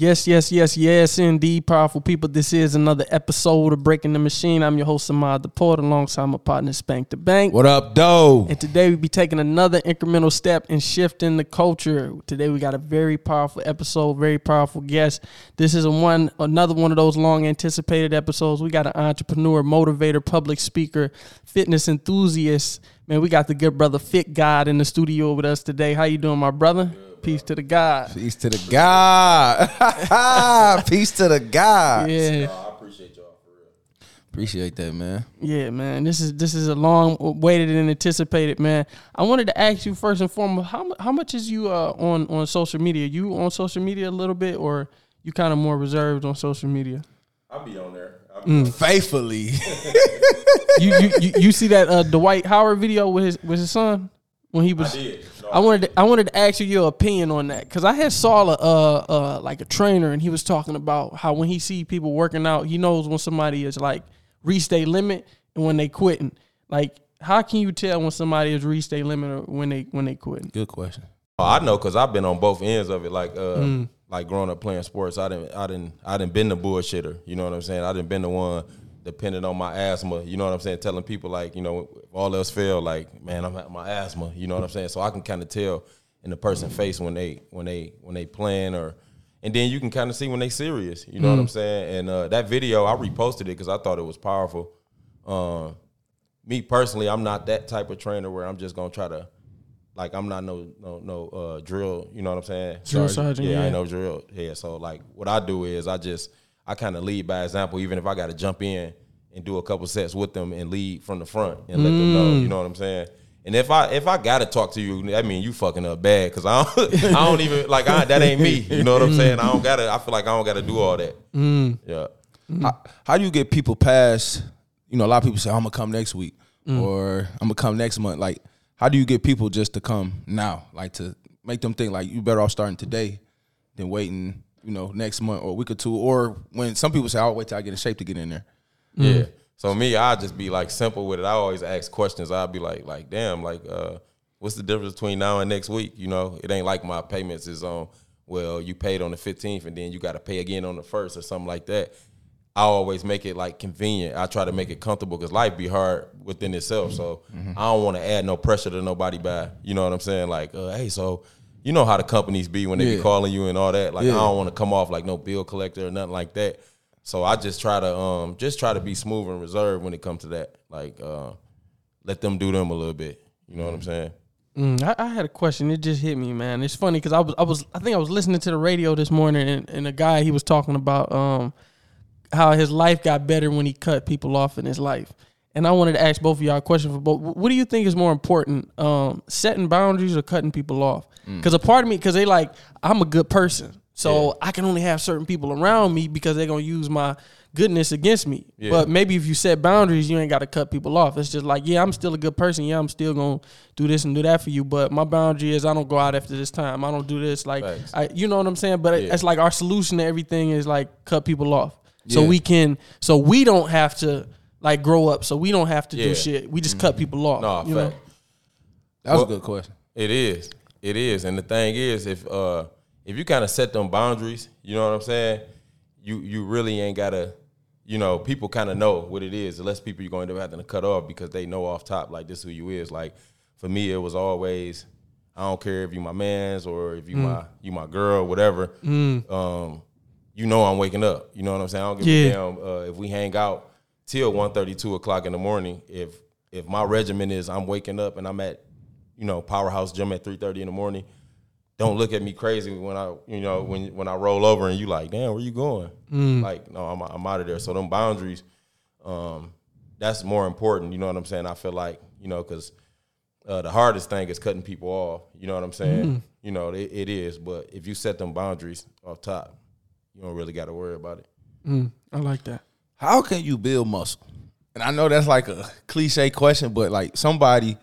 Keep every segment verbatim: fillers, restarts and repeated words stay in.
Yes, yes, yes, yes, indeed, powerful people. This is another episode of Breaking the Machine. I'm your host, Amad DePort, alongside my partner, Spank the Bank. What up, doe? And today we be taking another incremental step in shifting the culture. Today we got a very powerful episode, very powerful guest. This is a one, another one of those long-anticipated episodes. We got an entrepreneur, motivator, public speaker, fitness enthusiast. Man, we got the good brother, Fit God, in the studio with us today. How you doing, my brother? Peace to the God. Peace to the God. Peace to the God. Yeah. No, I appreciate y'all for real. Appreciate that, man. Yeah, man. This is this is a long waited and anticipated, man. I wanted to ask you first and foremost, how how much is you uh, on on social media? You on social media a little bit, or you kind of more reserved on social media? I'll be on there. Mm. Faithfully. you, you you you see that uh, Dwight Howard video with his with his son? When he was, I, did. No, I wanted to, I wanted to ask you your opinion on that, because I had saw a uh, uh, like a trainer, and he was talking about how when he see people working out, he knows when somebody is like reached their limit and when they quitting. Like, how can you tell when somebody has reached their limit or when they when they quitting? Good question. Oh, I know, because I've been on both ends of it. Like uh, mm. like growing up playing sports, I didn't I didn't I didn't been the bullshitter. You know what I'm saying? I didn't been the one depending on my asthma, you know what I'm saying, telling people, like, you know, if all else fail, like, man, I'm at my asthma, you know what I'm saying? So I can kind of tell in the person's face when they when they, when they playing, or, and then you can kind of see when they serious, you know mm. what I'm saying? And uh, that video, I reposted it because I thought it was powerful. Uh, me personally, I'm not that type of trainer where I'm just going to try to, like, I'm not no no no uh, drill, you know what I'm saying? Drill sergeant, yeah. yeah. I ain't no drill, yeah. So, like, what I do is I just... I kind of lead by example, even if I got to jump in and do a couple sets with them and lead from the front and let mm. them know, you know what I'm saying? And if I if I got to talk to you, I mean, you fucking up bad, because I don't, I don't even, like, I, that ain't me. You know what I'm saying? I don't got to, I feel like I don't got to do all that. Mm. Yeah. Mm. How, how do you get people past, you know, a lot of people say, I'm going to come next week mm. or I'm going to come next month. Like, how do you get people just to come now? Like, to make them think, like, you better off starting today than waiting, you know, next month or a week or two, or when some people say, I'll wait till I get in shape to get in there. Mm. Yeah. So me, I just be like simple with it. I always ask questions. I'll be like, like, damn, like, uh, what's the difference between now and next week? You know, it ain't like my payments is on, well, you paid on the fifteenth and then you got to pay again on the first or something like that. I always make it like convenient. I try to make it comfortable, because life be hard within itself. So mm-hmm. I don't want to add no pressure to nobody by, you know what I'm saying? Like, uh, hey, so, you know how the companies be when they yeah. be calling you and all that. Like, yeah. I don't want to come off like no bill collector or nothing like that. So I just try to um just try to be smooth and reserved when it comes to that. Like, uh, let them do them a little bit. You know what I'm saying? Mm, I, I had a question. It just hit me, man. It's funny because I was I was I think I was listening to the radio this morning, and, and a guy, he was talking about um how his life got better when he cut people off in his life. And I wanted to ask both of y'all a question for both. What do you think is more important, um, setting boundaries or cutting people off? Because mm. a part of me, because they like, I'm a good person, so yeah. I can only have certain people around me because they're going to use my goodness against me. Yeah. But maybe if you set boundaries, you ain't got to cut people off. It's just like, yeah, I'm still a good person. Yeah, I'm still going to do this and do that for you. But my boundary is I don't go out after this time. I don't do this. Like, I, you know what I'm saying? But yeah. it's like our solution to everything is like cut people off. Yeah. So we can, so we don't have to, like, grow up, so we don't have to yeah. do shit. We just mm-hmm. cut people off. No, you fact. Know? That was well, a good question. It is. It is. And the thing is, if uh, if you kind of set them boundaries, you know what I'm saying, you you really ain't got to, you know, people kind of know what it is. The less people you're going to end up having to cut off, because they know off top, like, this who you is. Like, for me, it was always, I don't care if you my mans or if you mm. my you my girl, whatever. Mm. Um, you know I'm waking up. You know what I'm saying? I don't give yeah. a damn uh, if we hang out till one thirty, two o'clock in the morning. If if my regimen is I'm waking up and I'm at, you know, Powerhouse Gym at three thirty in the morning, don't look at me crazy when I, you know, when when I roll over and you like, damn, where you going? Mm. Like, no, I'm I'm out of there. So them boundaries, um, that's more important. You know what I'm saying? I feel like, you know, because uh, the hardest thing is cutting people off. You know what I'm saying? Mm. You know, it, it is. But if you set them boundaries off top, you don't really got to worry about it. Mm. I like that. How can you build muscle? And I know that's like a cliche question, but like somebody,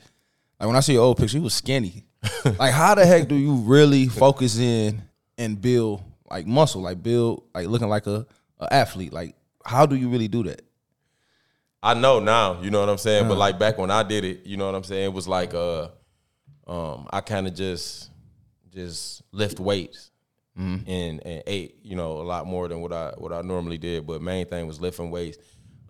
like when I see your old picture, you was skinny. Like, how the heck do you really focus in and build like muscle, like build, like looking like a, a athlete? Like, how do you really do that? I know now, you know what I'm saying? Uh, but like back when I did it, you know what I'm saying? It was like, uh, um, I kind of just, just lift weights. mm-hmm. and, and ate, you know, a lot more than what I what I normally did. But main thing was lifting weights,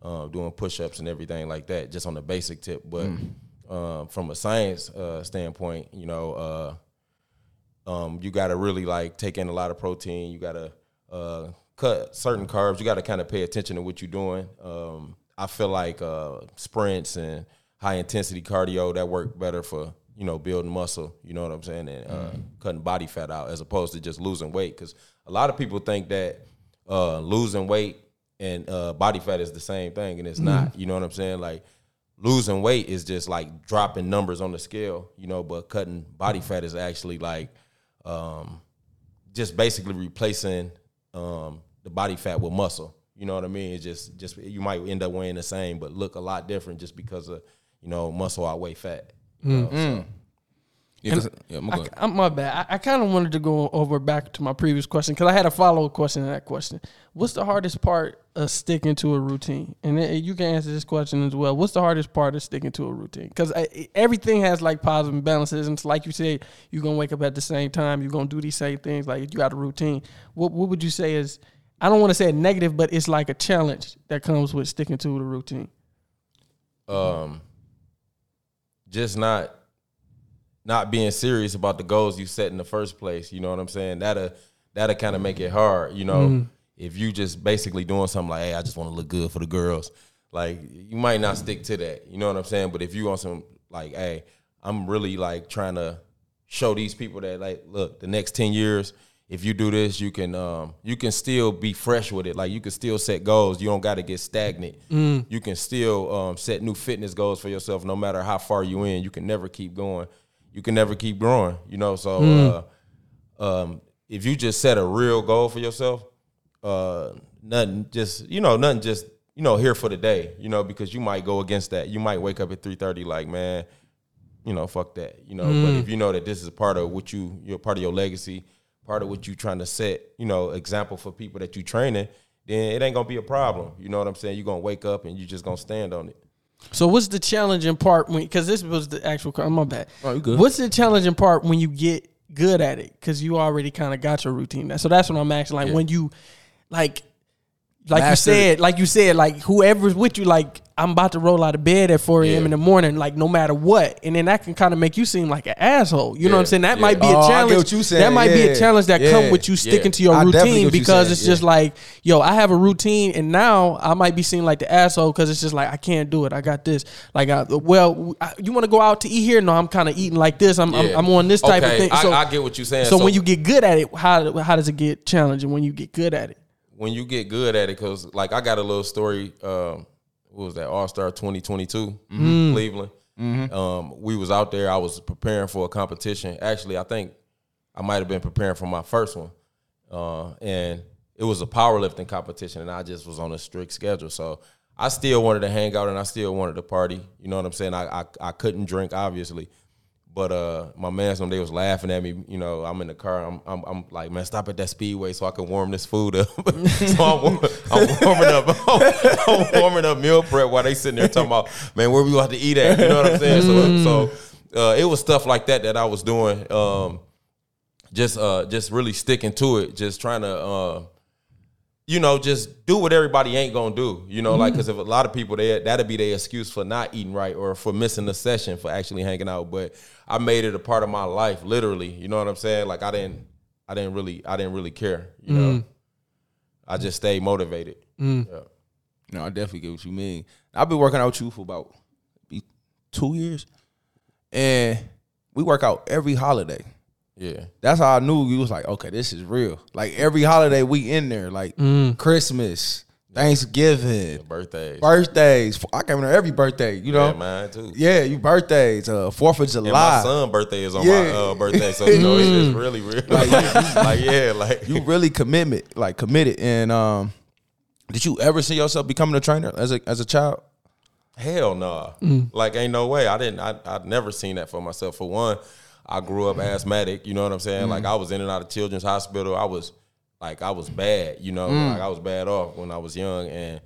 uh, doing push-ups and everything like that, just on the basic tip. But mm. uh, from a science uh, standpoint, you know, uh, um, you got to really, like, take in a lot of protein. You got to uh, cut certain carbs. You got to kind of pay attention to what you're doing. Um, I feel like uh, sprints and high-intensity cardio, that work better for, you know, building muscle, you know what I'm saying, and uh, mm-hmm. cutting body fat out as opposed to just losing weight. Because a lot of people think that uh, losing weight and uh, body fat is the same thing, and it's mm-hmm. not. You know what I'm saying? Like, losing weight is just, like, dropping numbers on the scale, you know, but cutting body fat is actually, like, um, just basically replacing um, the body fat with muscle. You know what I mean? It's just, just you might end up weighing the same but look a lot different just because of, you know, muscle outweigh fat. You know, mm-hmm. so. yeah, yeah, I'm I, I'm, my bad. I, I kind of wanted to go over back to my previous question because I had a follow-up question to that question. What's the hardest part of sticking to a routine? And it, you can answer this question as well. What's the hardest part of sticking to a routine? Because everything has, like, positive and balances. And it's like you said, you're going to wake up at the same time. You're going to do these same things. Like, you got a routine. What, what would you say is, I don't want to say negative, but it's like a challenge that comes with sticking to the routine? Um... Just not not being serious about the goals you set in the first place, you know what I'm saying? That'll, that'll kind of make it hard, you know? Mm. If you just basically doing something like, hey, I just want to look good for the girls, like, you might not stick to that, you know what I'm saying? But if you on some, like, hey, I'm really, like, trying to show these people that, like, look, the next ten years, if you do this, you can um, you can still be fresh with it. Like, you can still set goals. You don't got to get stagnant. Mm. You can still um, set new fitness goals for yourself no matter how far you in. You can never keep going. You can never keep growing, you know. So mm. uh, um, if you just set a real goal for yourself, uh, nothing just, you know, nothing just, you know, here for the day, you know, because you might go against that. You might wake up at three thirty like, man, you know, fuck that, you know. Mm. But if you know that this is part of what you, you're part of your legacy, part of what you trying to set, you know, example for people that you training, then it ain't going to be a problem. You know what I'm saying? You're going to wake up and you're just going to stand on it. So what's the challenging part? when? Because this was the actual, my bad. Oh, you good. What's the challenging part when you get good at it? Because you already kind of got your routine. So that's what I'm asking. Like, yeah. when you, like, like Mastered. you said, like you said, like, whoever's with you, like, I'm about to roll out of bed at four a.m. yeah. in the morning, like, no matter what. And then that can kind of make you seem like an asshole. You yeah. know what I'm saying? That yeah. might be a oh, challenge. I get what you saying. That might yeah. be a challenge that yeah. come with you sticking yeah. to your I routine because you it's yeah. just like, yo, I have a routine and now I might be seen like the asshole because it's just like, I can't do it. I got this. Like, I, well, I, you want to go out to eat here? No, I'm kind of eating like this. I'm yeah. I'm, I'm on this type okay. of thing. So, I, I get what you're saying. So, so when you get good at it, how how does it get challenging when you get good at it? When you get good at it, because, like, I got a little story. Um, what was that? All-Star twenty twenty-two, mm-hmm. Cleveland. Mm-hmm. Um, we was out there. I was preparing for a competition. Actually, I think I might have been preparing for my first one. Uh, and it was a powerlifting competition, and I just was on a strict schedule. So I still wanted to hang out, and I still wanted to party. You know what I'm saying? I I, I couldn't drink, obviously. But uh, my man, some day was laughing at me. You know, I'm in the car. I'm, I'm, I'm like, man, stop at that Speedway so I can warm this food up. so I'm, warm, I'm warming up, I'm, I'm warming up meal prep while they sitting there talking about, man, where we about to eat at? You know what I'm saying? Mm. So, so uh, it was stuff like that that I was doing. Um, just, uh, just really sticking to it. Just trying to, uh, you know, just do what everybody ain't gonna do. You know, mm. like, because if a lot of people, they that'll be their excuse for not eating right or for missing a session for actually hanging out, but. I made it a part of my life, literally. You know what I'm saying? Like, I didn't, I didn't really, I didn't really care. You know, mm. I just stayed motivated. Mm. Yeah. No, I definitely get what you mean. I've been working out with you for about two years, and we work out every holiday. Yeah, that's how I knew you was like, okay, this is real. Like, every holiday we in there, like mm. Christmas. Thanksgiving, yeah, birthdays, birthdays. I can't remember every birthday, you know. Yeah, mine too. Yeah, you birthdays. Uh, Fourth of July. And my son's birthday is on yeah. my uh, birthday, so you know it's really real. Like, like, yeah, like you really commitment, like committed. And um, did you ever see yourself becoming a trainer as a as a child? Hell no. Nah. Mm. Like, ain't no way. I didn't. I I've never seen that for myself. For one, I grew up asthmatic. You know what I'm saying? Mm. Like, I was in and out of children's hospital. I was. Like, I was bad, you know, mm. like, I was bad off when I was young, and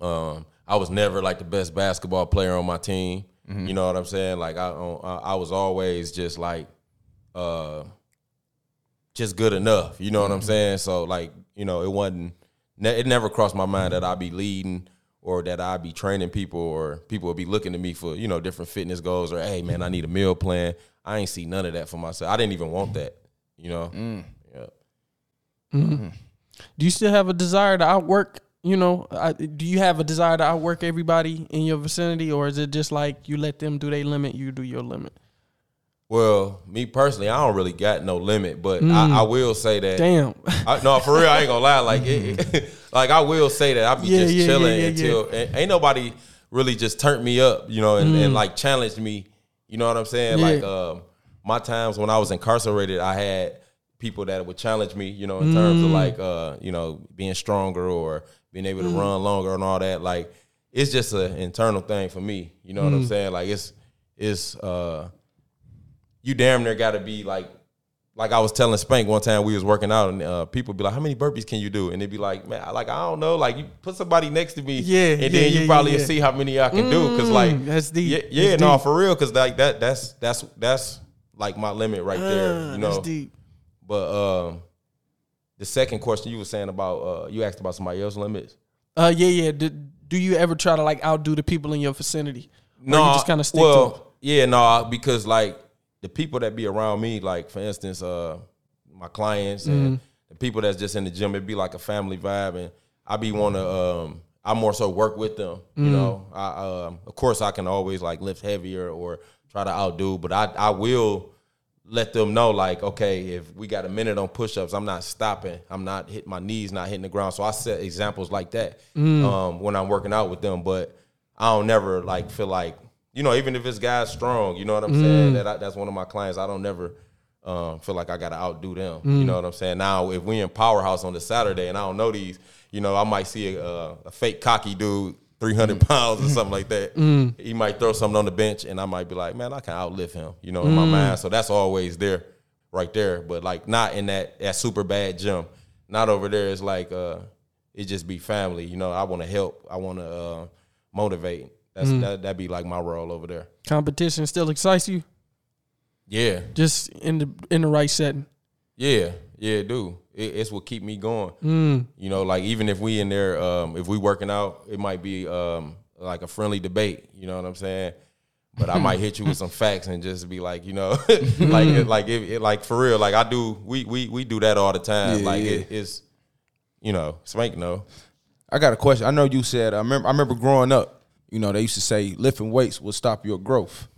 um, I was never, like, the best basketball player on my team, mm-hmm. you know what I'm saying? Like, I I was always just, like, uh, just good enough. You know what I'm saying? So, like, you know, it wasn't, it never crossed my mind that I'd be leading or that I'd be training people or people would be looking to me for, you know, different fitness goals or, hey, man, I need a meal plan. I ain't see none of that for myself. I didn't even want that, you know? Mm. Yeah. Mm. Do you still have a desire to outwork, you know, I, do you have a desire to outwork everybody in your vicinity, or is it just like you let them do their limit, you do your limit? Well, me personally, I don't really got no limit, but mm. I, I will say that. Damn. I, no, for real, I ain't gonna lie. Like, it, it, like I will say that I be yeah, just yeah, chilling yeah, yeah, until yeah. ain't nobody really just turned me up, you know, and, mm. and like challenged me. You know what I'm saying? Yeah. Like, um, my times when I was incarcerated, I had people that would challenge me, you know, in mm. terms of like, uh, you know, being stronger or being able to mm. run longer and all that. Like, it's just an internal thing for me. You know mm. what I'm saying? Like, it's it's. Uh, you damn near got to be like, like I was telling Spank one time, we was working out and uh, people be like, how many burpees can you do? And they'd be like, man, I, like, I don't know. Like, you put somebody next to me yeah, and yeah, then you yeah, probably yeah. see how many I can mm, do. Cause like, that's deep. Yeah, yeah that's no, deep. For real. Cause like that, that's, that's, that's like my limit right ah, there. You know, that's deep. But um, the second question you were saying about, uh, you asked about somebody else's limits. Uh, yeah, yeah. Do, do you ever try to like outdo the people in your vicinity? No, or you just kind of stick well, to them? Yeah, no, because like, the people that be around me, like, for instance, uh, my clients and mm. the people that's just in the gym, it be like a family vibe. And I be want to, um, I more so work with them, you mm. know. I, uh, of course, I can always, like, lift heavier or try to outdo. But I, I will let them know, like, okay, if we got a minute on push-ups, I'm not stopping. I'm not hitting my knees, not hitting the ground. So I set examples like that mm. um, when I'm working out with them. But I don't never, like, feel like, you know, even if this guy's strong, you know what I'm mm. saying? That I, that's one of my clients. I don't never um, feel like I got to outdo them. Mm. You know what I'm saying? Now, if we in Powerhouse on the Saturday and I don't know these, you know, I might see a, a, a fake cocky dude, three hundred pounds or something like that. Mm. He might throw something on the bench and I might be like, man, I can outlift him, you know, in mm. my mind. So that's always there, right there. But, like, not in that, that super bad gym. Not over there. It's like uh, it just be family. You know, I want to help. I want to uh, motivate. That's, mm. that, that'd be like my role over there. Competition still excites you? Yeah. Just in the in the right setting? Yeah. Yeah, it do. It, it's what keep me going. Mm. You know, like, even if we in there, um, if we working out, it might be um, like a friendly debate. You know what I'm saying? But I might hit you with some facts and just be like, you know, like it, like it, it, like for real. Like, I do, we we we do that all the time. Yeah, like, yeah. It, it's, you know, Spank, no. I got a question. I know you said, I remember, I remember growing up, you know, they used to say lifting weights will stop your growth.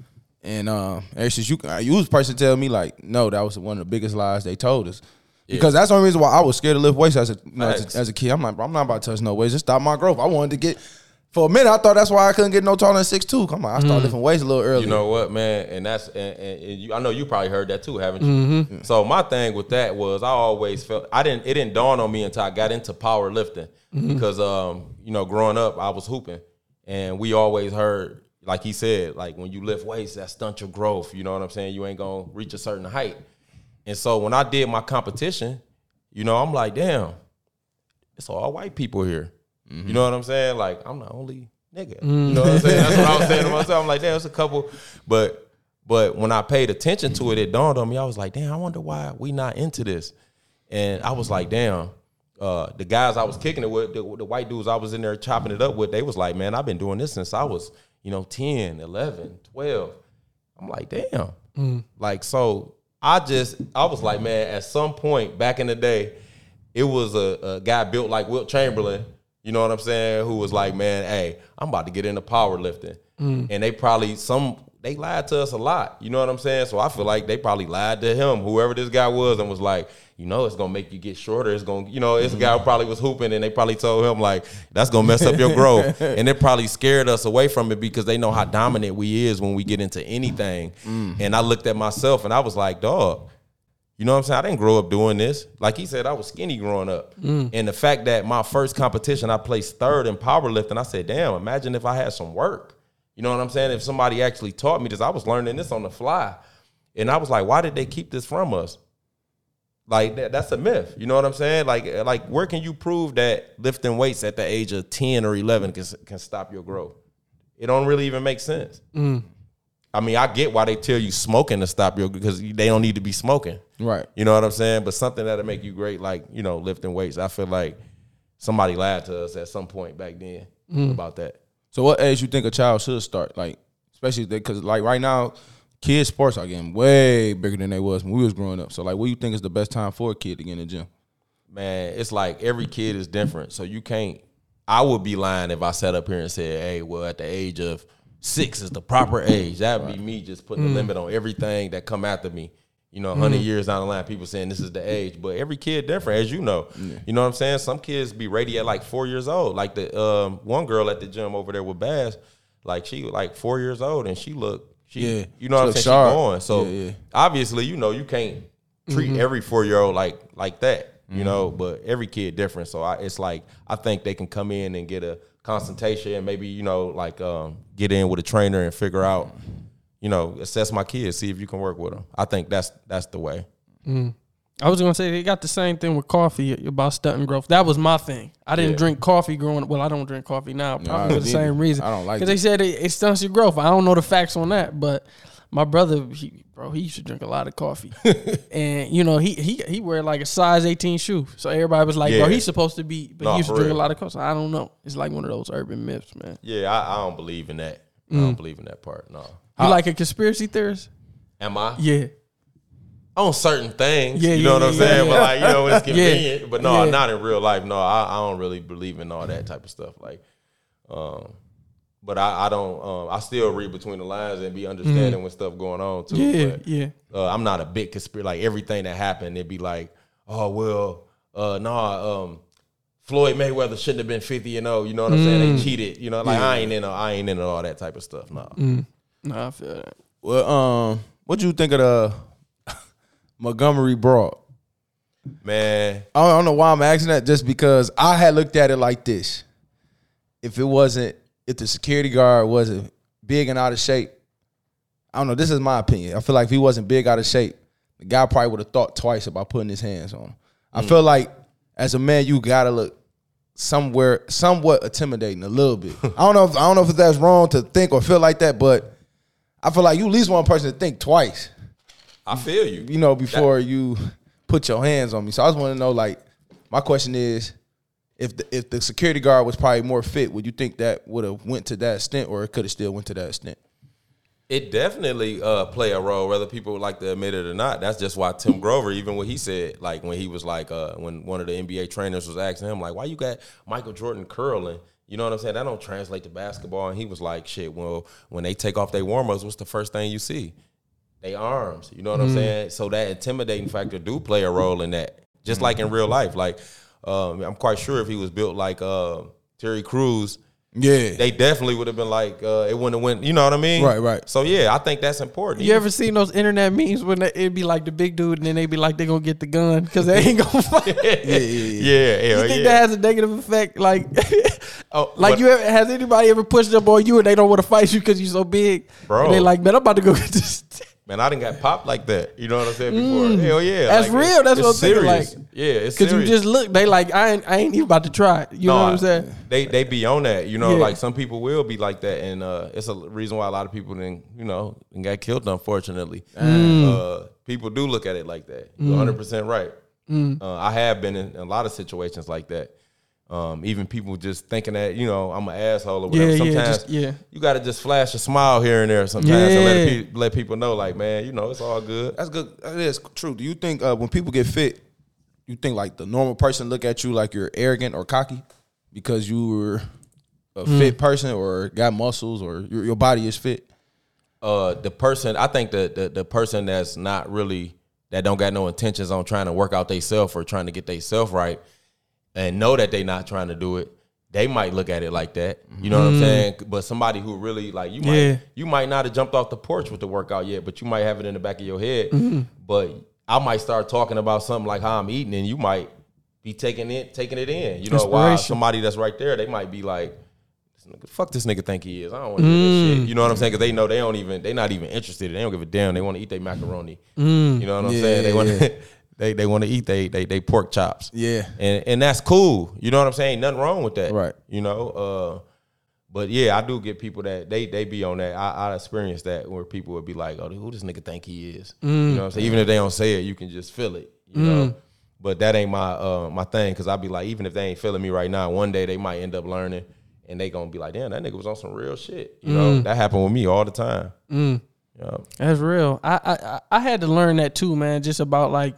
And uh, ever since you, you was a person to tell me, like, no, that was one of the biggest lies they told us. Yeah. Because that's the only reason why I was scared to lift weights as a, you know, as a as a kid. I'm like, I'm not about to touch no weights. Just stop my growth. I wanted to get, for a minute, I thought that's why I couldn't get no taller than six two. Come on, I started mm. lifting weights a little early. You know what, man? And that's, and, and, and you, I know you probably heard that too, haven't you? Mm-hmm. So my thing with that was I always felt, I didn't, it didn't dawn on me until I got into powerlifting. Mm-hmm. Because, um, you know, growing up, I was hooping. And we always heard, like he said, like, when you lift weights, that stunts your growth. You know what I'm saying? You ain't going to reach a certain height. And so when I did my competition, you know, I'm like, damn, it's all white people here. Mm-hmm. You know what I'm saying? Like, I'm the only nigga. Mm. You know what I'm saying? That's what I was saying to myself. I'm like, damn, it's a couple. But but when I paid attention to it, it dawned on me. I was like, damn, I wonder why we not into this. And I was like, damn. Uh, the guys I was kicking it with, the, the white dudes I was in there chopping it up with, they was like, man, I've been doing this since I was, you know, ten, eleven, twelve. I'm like, damn. Mm. Like, so I just, I was like, man, at some point back in the day, it was a, a guy built like Wilt Chamberlain, you know what I'm saying, who was like, man, hey, I'm about to get into powerlifting. Mm. And they probably, some, they lied to us a lot, you know what I'm saying? So I feel like they probably lied to him, whoever this guy was, and was like, you know, it's going to make you get shorter. It's going to, you know, this guy probably was hooping and they probably told him, like, that's going to mess up your growth. And it probably scared us away from it because they know how dominant we is when we get into anything. Mm. And I looked at myself and I was like, dog, you know what I'm saying? I didn't grow up doing this. Like he said, I was skinny growing up. Mm. And the fact that my first competition, I placed third in powerlifting, I said, damn, imagine if I had some work. You know what I'm saying? If somebody actually taught me this, I was learning this on the fly. And I was like, why did they keep this from us? Like, that, that's a myth. You know what I'm saying? Like, like where can you prove that lifting weights at the age of ten or eleven can, can stop your growth? It don't really even make sense. Mm. I mean, I get why they tell you smoking to stop you because they don't need to be smoking. Right. You know what I'm saying? But something that'll make you great, like, you know, lifting weights. I feel like somebody lied to us at some point back then mm. about that. So what age you think a child should start? Like, especially because, like, right now, kids' sports are getting way bigger than they was when we was growing up. So, like, what do you think is the best time for a kid to get in the gym? Man, it's like every kid is different. So you can't – I would be lying if I sat up here and said, hey, well, at the age of six is the proper age. That would be me just putting mm. a limit on everything that come after me. You know, one hundred mm. years down the line, people saying this is the age. But every kid different, as you know. Yeah. You know what I'm saying? Some kids be ready at, like, four years old. Like the um, one girl at the gym over there with Baz, like, she was, like, four years old, and she looked – she, yeah. you know she what I'm saying? Sharp. She's going. So, yeah, yeah. obviously, you know, you can't treat mm-hmm. every four-year-old like like that. You know, but every kid different. So I, it's like I think they can come in and get a consultation and maybe, you know, like um, get in with a trainer and figure out, you know, assess my kids, see if you can work with them. I think that's that's the way. Mm. I was going to say they got the same thing with coffee about stunting growth. That was my thing. I didn't yeah. drink coffee growing up. Well, I don't drink coffee now, probably no, for the same reason. I don't like it. Because they said it, it stunts your growth. I don't know the facts on that, but my brother, he, bro, he used to drink a lot of coffee. And, you know, he he he wear like a size eighteen shoe. So everybody was like, yeah. bro, he's supposed to be, but no, he used to drink real. a lot of coffee. So I don't know. It's like one of those urban myths, man. Yeah, I, I don't believe in that. Mm. I don't believe in that part, no. You I, like a conspiracy theorist? Am I? Yeah. On certain things, yeah, you know yeah, what I'm yeah, saying? Yeah. But, like, you know, it's convenient. yeah. But, no, yeah. not in real life. No, I, I don't really believe in all that type of stuff. Like, um... But I, I don't. Um, I still read between the lines and be understanding mm-hmm. when stuff going on too. Yeah, but, yeah. Uh, I'm not a big conspiracy. Like everything that happened, it'd be like, oh well, uh, no, nah, um, Floyd Mayweather shouldn't have been fifty and oh. You know what I'm mm. saying? They cheated. You know, like yeah. I ain't in. A, I ain't in all that type of stuff. No. Nah. Mm. Nah, I feel that. Well, um, what you think of the Montgomery Brawl? Man, I don't, I don't know why I'm asking that. Just because I had looked at it like this. If it wasn't. If the security guard wasn't big and out of shape, I don't know. This is my opinion. I feel like if he wasn't big out of shape, the guy probably would have thought twice about putting his hands on him. I mm. feel like as a man, you gotta look somewhere, somewhat intimidating a little bit. I don't know. If, I don't know if that's wrong to think or feel like that, but I feel like you at least one person to think twice. I feel you. You know, before that. You put your hands on me. So I just want to know. Like, my question is. If the, if the security guard was probably more fit, would you think that would have went to that extent or it could have still went to that extent? It definitely uh, play a role, whether people would like to admit it or not. That's just why Tim Grover, even what he said, like when he was like, uh, when one of the N B A trainers was asking him, like, why you got Michael Jordan curling? You know what I'm saying? That don't translate to basketball. And he was like, shit, well, when they take off their warm-ups, what's the first thing you see? They arms. You know what mm. I'm saying? So that intimidating factor do play a role in that, just mm. like in real life. Like, Um, I'm quite sure if he was built like uh, Terry Crews, yeah, they definitely would have been like uh, it wouldn't have went. You know what I mean? Right, right. So yeah, I think that's important. You ever seen those internet memes when they, it'd be like the big dude and then they be like they gonna get the gun because they ain't gonna fight? yeah, yeah, yeah, yeah. You think yeah. that has a negative effect? Like, oh, like you ever, has anybody ever pushed up on you and they don't want to fight you because you so big? Bro, and they like, man, I'm about to go get this. Man, I didn't got popped like that. You know what I'm saying? Before, mm, hell yeah, that's like, real. That's what I'm serious. Thinking. Like, yeah, it's serious. Cause you just look, they like, I ain't, I ain't even about to try. It. You no, know what I'm saying? They, they be on that. You know, yeah. like some people will be like that, and uh, it's a reason why a lot of people didn't, you know, got killed. Unfortunately, mm. uh, people do look at it like that. You're mm. one hundred percent right. Mm. Uh, I have been in a lot of situations like that. Um, even people just thinking that, you know, I'm an asshole or whatever. Yeah, sometimes yeah, just, yeah. you got to just flash a smile here and there sometimes yeah. and let, it pe- let people know, like, man, you know, it's all good. That's good. That is true. Do you think uh, when people get fit, you think, like, the normal person look at you like you're arrogant or cocky because you were a mm. fit person or got muscles or your, your body is fit? Uh, the person, I think the, the, the person that's not really, that don't got no intentions on trying to work out themselves or trying to get themselves right, and know that they not trying to do it, they might look at it like that. You know mm. what I'm saying? But somebody who really, like, you might yeah. you might not have jumped off the porch with the workout yet, but you might have it in the back of your head. Mm-hmm. But I might start talking about something like how I'm eating, and you might be taking it taking it in. You know, while somebody that's right there, they might be like, fuck this nigga think he is. I don't want to mm. do this shit. You know what I'm saying? Because they know they don't even, they not even interested. They don't give a damn. They want to eat their macaroni. Mm. You know what I'm yeah, saying? They want to... Yeah. They they want to eat they, they they pork chops. Yeah. And and that's cool. You know what I'm saying? Ain't nothing wrong with that. Right. You know? Uh, But yeah, I do get people that they they be on that. I, I experienced that where people would be like, "Oh, who does nigga think he is?" Mm. You know what I'm saying? Even if they don't say it, you can just feel it. You mm. know. But that ain't my uh, my thing, because I be like, even if they ain't feeling me right now, one day they might end up learning, and they gonna be like, "Damn, that nigga was on some real shit." You mm. know, that happened with me all the time. Mm. Yeah. That's real. I, I I had to learn that too, man. Just about like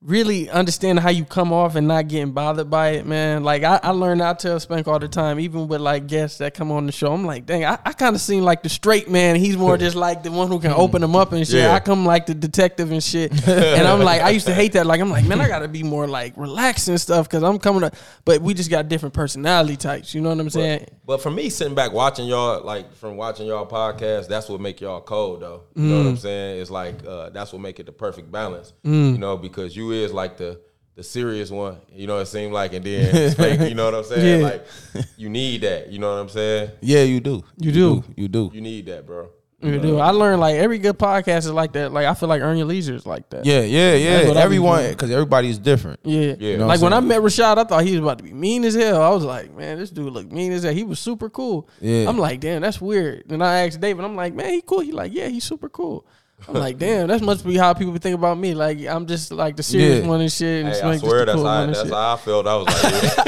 really understanding how you come off and not getting bothered by it, man. Like I, I learned, I tell Spank all the time, even with like guests that come on the show, I'm like, dang, I, I kind of seem like the straight man. He's more just like the one who can open them up and shit. Yeah. I come like the detective and shit. And I'm like, I used to hate that. Like, I'm like, man, I got to be more like relaxed and stuff because I'm coming up. But we just got different personality types. You know what I'm saying? But, but for me, sitting back watching y'all, like from watching y'all podcast, that's what make y'all cold though. You mm. know what I'm saying? It's like, uh, that's what make it the perfect balance, mm. you know, because you is like the the serious one, you know, it seemed like, and then Spank, you know what I'm saying? Yeah. Like you need that, you know what I'm saying? Yeah, you do. You, you do. do. You do. You need that, bro. You, you do. Know? I learned like every good podcast is like that. Like I feel like Earn Your Leisure is like that. Yeah, yeah, yeah. Everyone, because everybody's different. Yeah. yeah. You know like when I met Rashad, I thought he was about to be mean as hell. I was like, man, this dude looked mean as hell. He was super cool. Yeah. I'm like, damn, that's weird. And I asked David, I'm like, man, he cool. He like, yeah, he's super cool. I'm like, damn, that must be how people think about me. Like, I'm just like the serious yeah. one and shit. And hey, I swear that's, cool how, that's how I felt. I was like,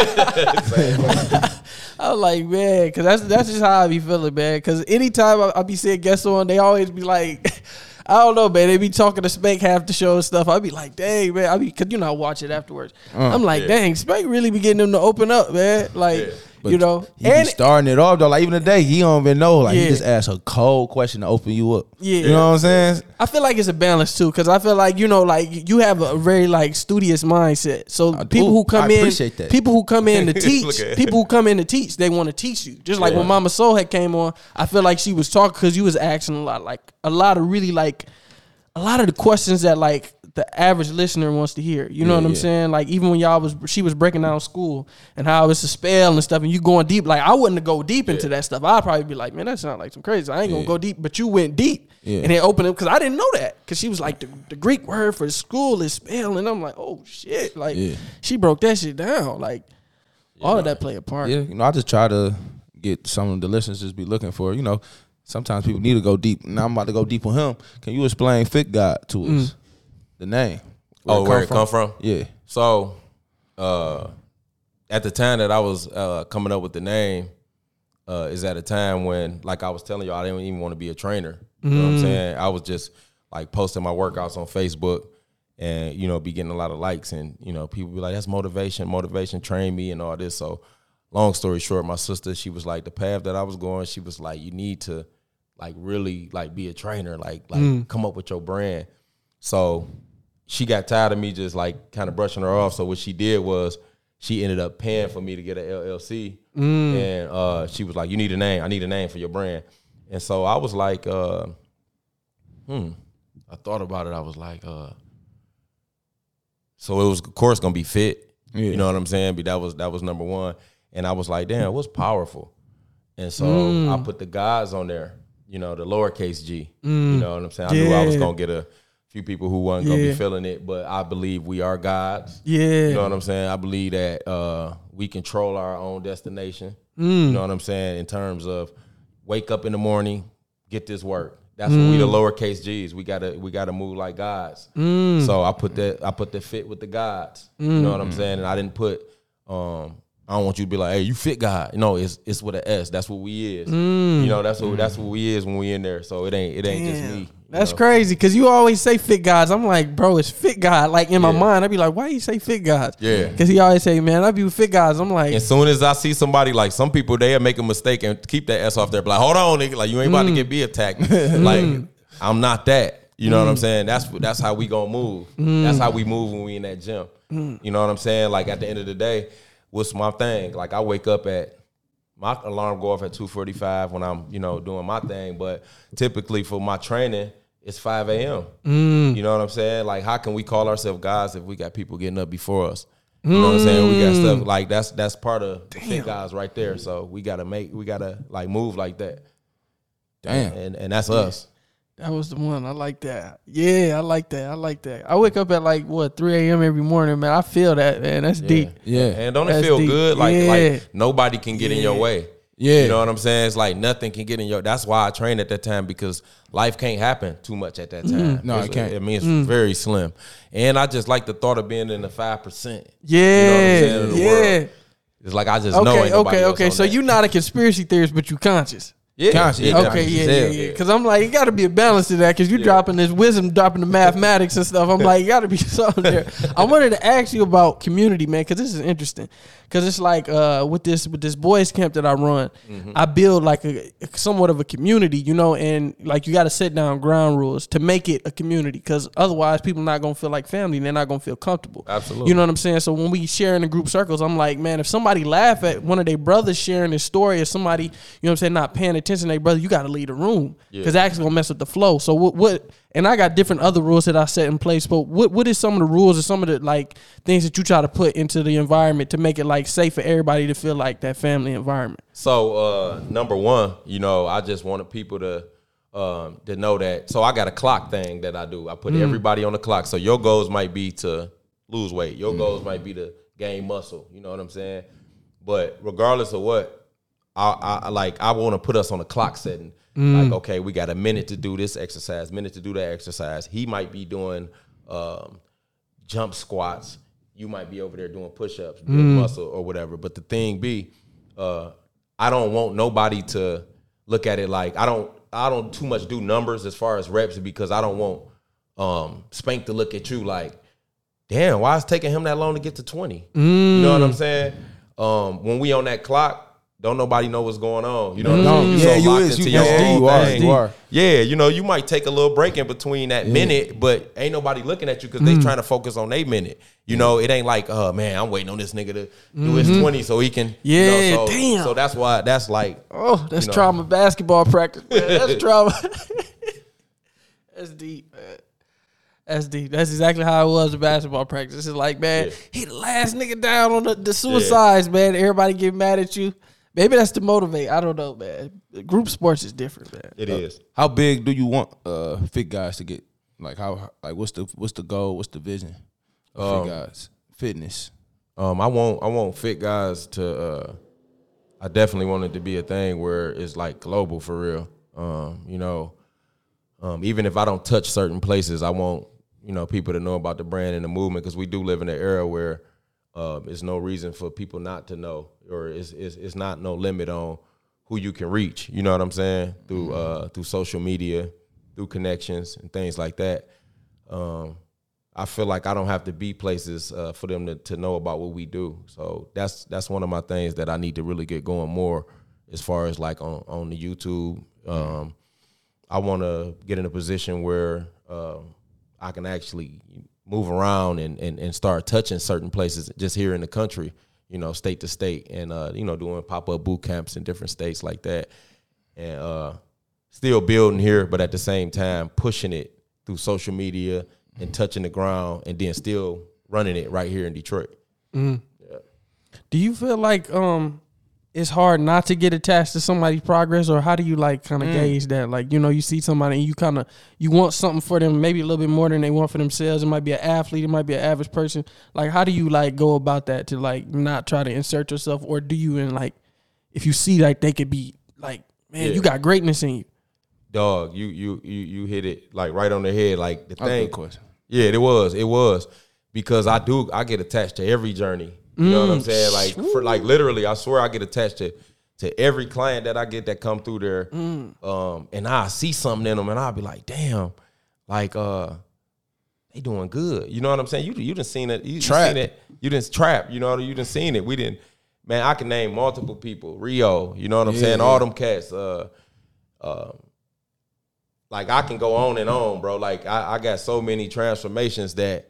yeah. I was like, man, because that's, that's just how I be feeling, man. Because anytime I, I be seeing guests on, they always be like, I don't know, man. They be talking to Spank half the show and stuff. I be like, dang, man. I be, because you know, I watch it afterwards. Uh, I'm like, yeah. dang, Spank really be getting them to open up, man. Like, yeah. But you know, he and be starting it off though. Like even today, he don't even know. Like yeah. he just asked a cold question to open you up. Yeah, you know what I'm saying. I feel like it's a balance too, because I feel like you know, like you have a very like studious mindset. So I people do. who come I in, that. people who come in to teach, people who come in to teach, they want to teach you. Just like yeah. when Mama Soul had came on, I feel like she was talking because you was asking a lot, like a lot of really like a lot of the questions that like the average listener wants to hear. You know yeah, what I'm yeah. saying? Like even when y'all was, she was breaking down school and how it's a spell and stuff, and you going deep. Like I wouldn't go deep yeah. into that stuff. I'd probably be like, man, that sounds like some crazy. I ain't yeah. gonna go deep, but you went deep yeah. and then opened it because I didn't know that, because she was like the, the Greek word for school is spell, and I'm like, oh shit, like yeah. she broke that shit down. Like yeah, all of that play a part. Yeah, you know, I just try to get some of the listeners just be looking for. You know, sometimes people need to go deep. Now I'm about to go deep on him. Can you explain Fit God to us? Mm. The name. Where oh, it where it from? come from? Yeah. So, uh, at the time that I was uh, coming up with the name, uh, is at a time when, like I was telling y'all, I didn't even want to be a trainer. You mm. know what I'm saying? I was just, like, posting my workouts on Facebook and, you know, be getting a lot of likes. And, you know, people be like, that's motivation, motivation, train me and all this. So, long story short, my sister, she was like, the path that I was going, she was like, you need to, like, really, like, be a trainer. Like, like mm. come up with your brand. So she got tired of me just like kind of brushing her off. So what she did was she ended up paying for me to get an L L C. Mm. And uh, she was like, you need a name. I need a name for your brand. And so I was like, uh, hmm, I thought about it. I was like, uh, so it was, of course, going to be Fit. Yeah. You know what I'm saying? But that was, that was number one. And I was like, damn, what's powerful? And so mm. I put the guys on there, you know, the lowercase g. Mm. You know what I'm saying? I yeah. knew I was going to get a few people who weren't yeah. gonna be feeling it, but I believe we are gods. Yeah. You know what I'm saying? I believe that uh, we control our own destination. Mm. You know what I'm saying? In terms of wake up in the morning, get this work. That's mm. when we the lowercase G's. We gotta we gotta move like gods. Mm. So I put that I put that Fit with the gods. Mm. You know what I'm saying? And I didn't put um, I don't want you to be like, hey, you Fit God. No, it's it's with an S. That's what we is. Mm. You know, that's what that's what we is when we in there. So it ain't it ain't Damn. just me. That's you know? crazy, because you always say Fit Gods. I'm like, bro, it's Fit God. Like, in my yeah. mind, I'd be like, why you say Fit Gods? Yeah. Because he always say, man, I be with Fit Gods. I'm like. As soon as I see somebody, like, some people, they'll make a mistake and keep that S off their like, hold on, nigga. Like, you ain't about mm. to get be attacked. Like, I'm not that. You know mm. what I'm saying? That's that's how we gonna move. Mm. That's how we move when we in that gym. Mm. You know what I'm saying? Like, at the end of the day, what's my thing? Like, I wake up at. My alarm go off at two forty-five when I'm, you know, doing my thing. But typically for my training, it's five a.m. Mm. You know what I'm saying? Like, how can we call ourselves guys if we got people getting up before us? You mm. know what I'm saying? We got stuff like that's that's part of Damn. Fit Guys right there. So we gotta make we gotta like move like that. Damn, and and that's us. That was the one. I like that. Yeah, I like that. I like that. I wake up at like what three a.m. every morning, man. I feel that, man. That's yeah. deep. Yeah, and don't That's it feel deep. good? Like yeah. like nobody can get yeah. in your way. Yeah. You know what I'm saying? It's like nothing can get in your... That's why I trained at that time, because life can't happen too much at that time. Mm. No, it's, it can't. I mean, it's mm. very slim. And I just like the thought of being in the five percent. Yeah. You know what I'm saying? Yeah. The world. It's like I just okay, know ain't nobody Okay, else okay, okay. So that. You're not a conspiracy theorist, but you're conscious. Yeah. Conscious. Yeah, okay, yeah, yeah, yeah. Because I'm like, you got to be a balance to that, because you're yeah. dropping this wisdom, dropping the mathematics and stuff. I'm like, you got to be something there. I wanted to ask you about community, man, because this is interesting. Because it's like uh, with this with this boys camp that I run, mm-hmm. I build like a somewhat of a community, you know, and like you got to set down ground rules to make it a community, because otherwise people not going to feel like family and they're not going to feel comfortable. Absolutely. You know what I'm saying? So when we share in the group circles, I'm like, man, if somebody laugh at one of their brothers sharing his story, or somebody, you know what I'm saying, not paying attention, attention they brother, you got to leave the room, because yeah. that's gonna mess with the flow. So what, what and I got different other rules that I set in place, but what what is some of the rules or some of the like things that you try to put into the environment to make it like safe for everybody to feel like that family environment? So uh number one, you know, I just wanted people to um to know that. So I got a clock thing that I do. I put mm. everybody on the clock. So your goals might be to lose weight, your mm. goals might be to gain muscle, you know what I'm saying? But regardless of what, I, I like I want to put us on a clock setting. Mm. Like, okay, we got a minute to do this exercise, minute to do that exercise. He might be doing um, jump squats. You might be over there doing push-ups, mm. doing muscle or whatever. But the thing be, uh, I don't want nobody to look at it like I don't. I don't too much do numbers as far as reps, because I don't want um, Spank to look at you like, damn, why is it taking him that long to get to twenty? Mm. You know what I'm saying? Um, when we on that clock, don't nobody know what's going on. You know what I'm saying? Yeah, you is. You is. You are. Yeah, you know, you might take a little break in between that yeah. minute, but ain't nobody looking at you, because mm. they trying to focus on their minute. You know, it ain't like, oh, man, I'm waiting on this nigga to mm-hmm. do his twenty so he can. Yeah, you know, so, damn. So that's why that's like. Oh, that's you know. Trauma basketball practice, man. That's trauma. That's deep, man. That's deep. That's exactly how it was in basketball practice. It's like, man, yeah. he the last nigga down on the, the suicides, yeah. man. Everybody get mad at you. Maybe that's to motivate. I don't know, man. Group sports is different, man. It uh, is. How big do you want uh, Fit Guys to get? Like, how? Like, what's the what's the goal? What's the vision of um, Fit Guys? Fitness. Um, I want I want Fit Guys to. Uh, I definitely want it to be a thing where it's like global for real. Um, you know, um, even if I don't touch certain places, I want you know people to know about the brand and the movement, because we do live in an era where. Uh, it's no reason for people not to know, or it's, it's it's not no limit on who you can reach. You know what I'm saying? Through uh, through social media, through connections and things like that. Um, I feel like I don't have to be places uh, for them to, to know about what we do. So that's that's one of my things that I need to really get going more, as far as like on, on the YouTube. Um, I want to get in a position where uh, I can actually move around and, and, and start touching certain places just here in the country, you know, state to state, and, uh, you know, doing pop-up boot camps in different states like that, and uh, still building here, but at the same time pushing it through social media and touching the ground, and then still running it right here in Detroit. Mm. Yeah. Do you feel like um, it's hard not to get attached to somebody's progress, or how do you like kind of mm. gauge that? Like, you know, you see somebody and you kind of, you want something for them, maybe a little bit more than they want for themselves. It might be an athlete. It might be an average person. Like, how do you like go about that to like not try to insert yourself? Or do you, and like, if you see like they could be like, man, yeah. you got greatness in you. Dog, you, you, you, you hit it like right on the head. Like the thing. Yeah, it was, it was because I do, I get attached to every journey. You know what I'm saying? Like, for, like literally, I swear I get attached to, to every client that I get that come through there. Mm. Um, and I see something in them, and I'll be like, damn, like uh, they doing good. You know what I'm saying? You you done seen it. You trap. Seen it. You done trap. You know you done seen it. We didn't. Man, I can name multiple people. Rio. You know what I'm yeah. saying? All them cats. Uh, uh, like I can go on and on, bro. Like I, I got so many transformations that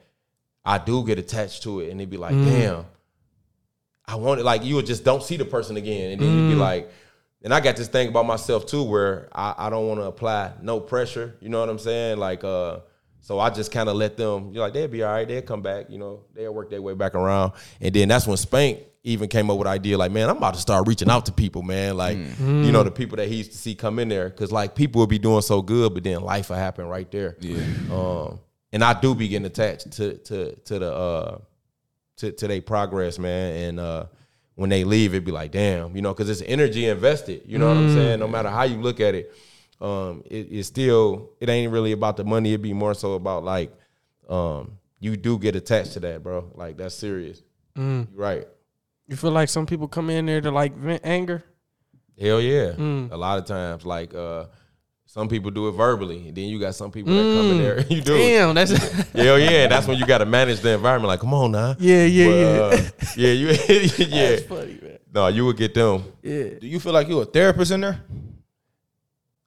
I do get attached to it, and they be like, mm. damn. I want it, like you would just don't see the person again. And then mm. you'd be like, and I got this thing about myself too, where I, I don't want to apply no pressure. You know what I'm saying? Like, uh, so I just kind of let them, you're like, they'll be all right. They'll come back, you know, they'll work their way back around. And then that's when Spank even came up with the idea, like, man, I'm about to start reaching out to people, man. Like, mm. you know, the people that he used to see come in there. Cause like people would be doing so good, but then life will happen right there. Yeah. Um, and I do be getting attached to, to, to the, uh, to, to their progress, man. And uh, when they leave, it'd be like, damn, you know, because it's energy invested. You know mm. what I'm saying? No matter how you look at it, um, it, it's still, it ain't really about the money. It'd be more so about like, um, you do get attached to that, bro. Like, that's serious. Mm. You're right. You feel like some people come in there to like vent anger? Hell yeah. Mm. A lot of times, like, uh, some people do it verbally, and then you got some people mm. that come in there and you do Damn, it. Damn, that's hell yeah. That's when you got to manage the environment. Like, come on now. Yeah, yeah, but, yeah. Uh, yeah, you, yeah. That's funny, man. No, you would get them. Yeah. Do you feel like you a therapist in there?